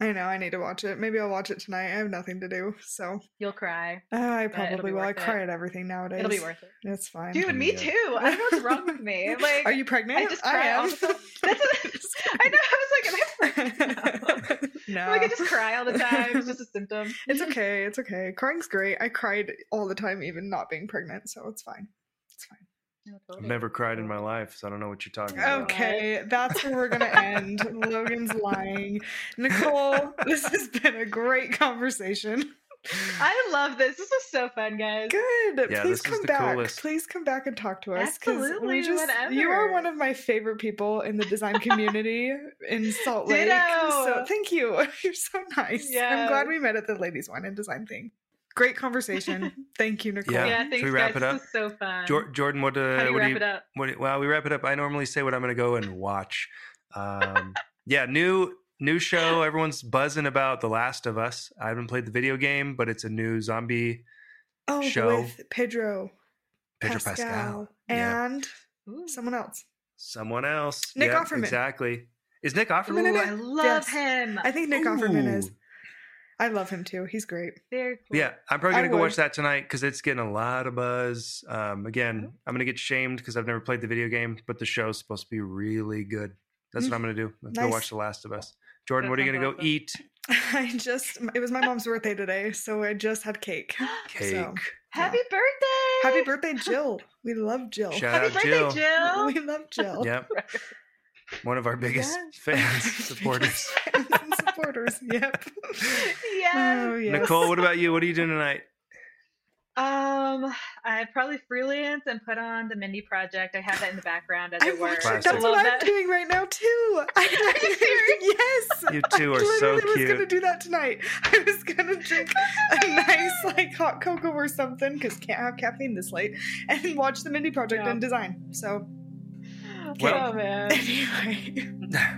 I know. I need to watch it. Maybe I'll watch it tonight. I have nothing to do. So. You'll cry. Uh, I probably will. I cry it. at everything nowadays. It'll be worth it. It's fine. Dude, me yeah. too. I don't know what's wrong with me. Like, are you pregnant? I just cry I am. all the time. That's a, I know. I was like, am I pregnant? No. Like I just cry all the time. It's just a symptom. It's okay. It's okay. Crying's great. I cried all the time, even not being pregnant. So it's fine. It's fine. I've never cried in my life, so I don't know what you're talking about. Okay, that's where we're gonna end. Logan's lying. Nicole, this has been a great conversation. I love this. This was so fun, guys. Good. Yeah, Please come back. Coolest. Please come back and talk to us. Absolutely. Just, whatever. You are one of my favorite people in the design community in Salt Lake. Ditto. So thank you. You're so nice. Yeah. I'm glad we met at the Ladies Wine and Design thing. Great conversation. Thank you, Nicole. Yeah, yeah thanks, Should we wrap guys. It up? This was so fun. Jo- Jordan, what, uh, How do you what wrap do you, it up? What, well, we wrap it up. I normally say what I'm going to go and watch. Um, yeah, new... New show. Everyone's buzzing about The Last of Us. I haven't played the video game, but it's a new zombie oh, show. Oh, with Pedro. Pedro Pascal. Pascal. And yeah. someone else. Someone else. Nick yep, Offerman. Exactly. Is Nick Offerman Ooh, in it? I love yes. him. I think Nick Ooh. Offerman is. I love him too. He's great. Very cool. Yeah, I'm probably going to go would. watch that tonight because it's getting a lot of buzz. Um, again, mm-hmm. I'm going to get shamed because I've never played the video game, but the show's supposed to be really good. That's mm-hmm. what I'm going to do. Let's nice. go watch The Last of Us. Jordan, what are you going to go eat? I just, it was my mom's birthday today, so I just had cake. Cake. So, Happy yeah. birthday. Happy birthday, Jill. We love Jill. Shout Happy out birthday, Jill. Jill. We love Jill. Yep. One of our biggest yes. fans, supporters. Fans and supporters. Yep. Yes. Oh, yes. Nicole, what about you? What are you doing tonight? Um, I probably freelance and put on the Mindy Project. I have that in the background as I it works. That's what I'm that. doing right now too. I, I, yes, you two are so cute. I was gonna do that tonight. I was gonna drink a nice like hot cocoa or something because can't have caffeine this late, and watch the Mindy Project yeah. and design. So. Well, oh, man. Anyway,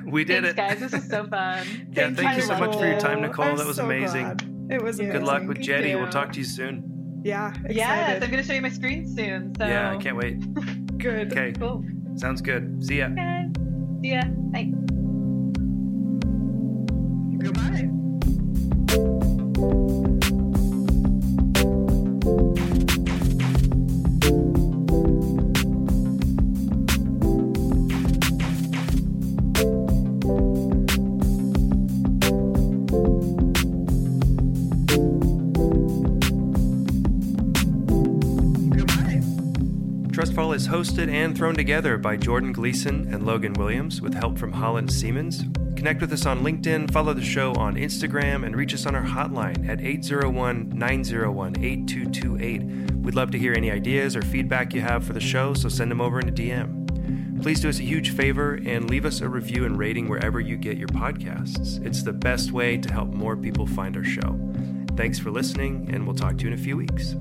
we did Thanks, it, guys. This was so fun. yeah, thank, thank you so much you. for your time, Nicole. I'm that was so amazing. Glad. It was. Amazing. Good luck with Jetty. We'll talk to you soon. Yeah, excited. Yes, I'm going to show you my screen soon. So. Yeah, I can't wait. Good. Okay. Cool. Sounds good. See ya. Okay. See ya. Bye. Goodbye. Trustfall is hosted and thrown together by Jordan Gleason and Logan Williams with help from Holland Siemens. Connect with us on LinkedIn, follow the show on Instagram, and reach us on our hotline at eight zero one, nine zero one, eight two two eight. We'd love to hear any ideas or feedback you have for the show, so send them over in a D M. Please do us a huge favor and leave us a review and rating wherever you get your podcasts. It's the best way to help more people find our show. Thanks for listening, and we'll talk to you in a few weeks.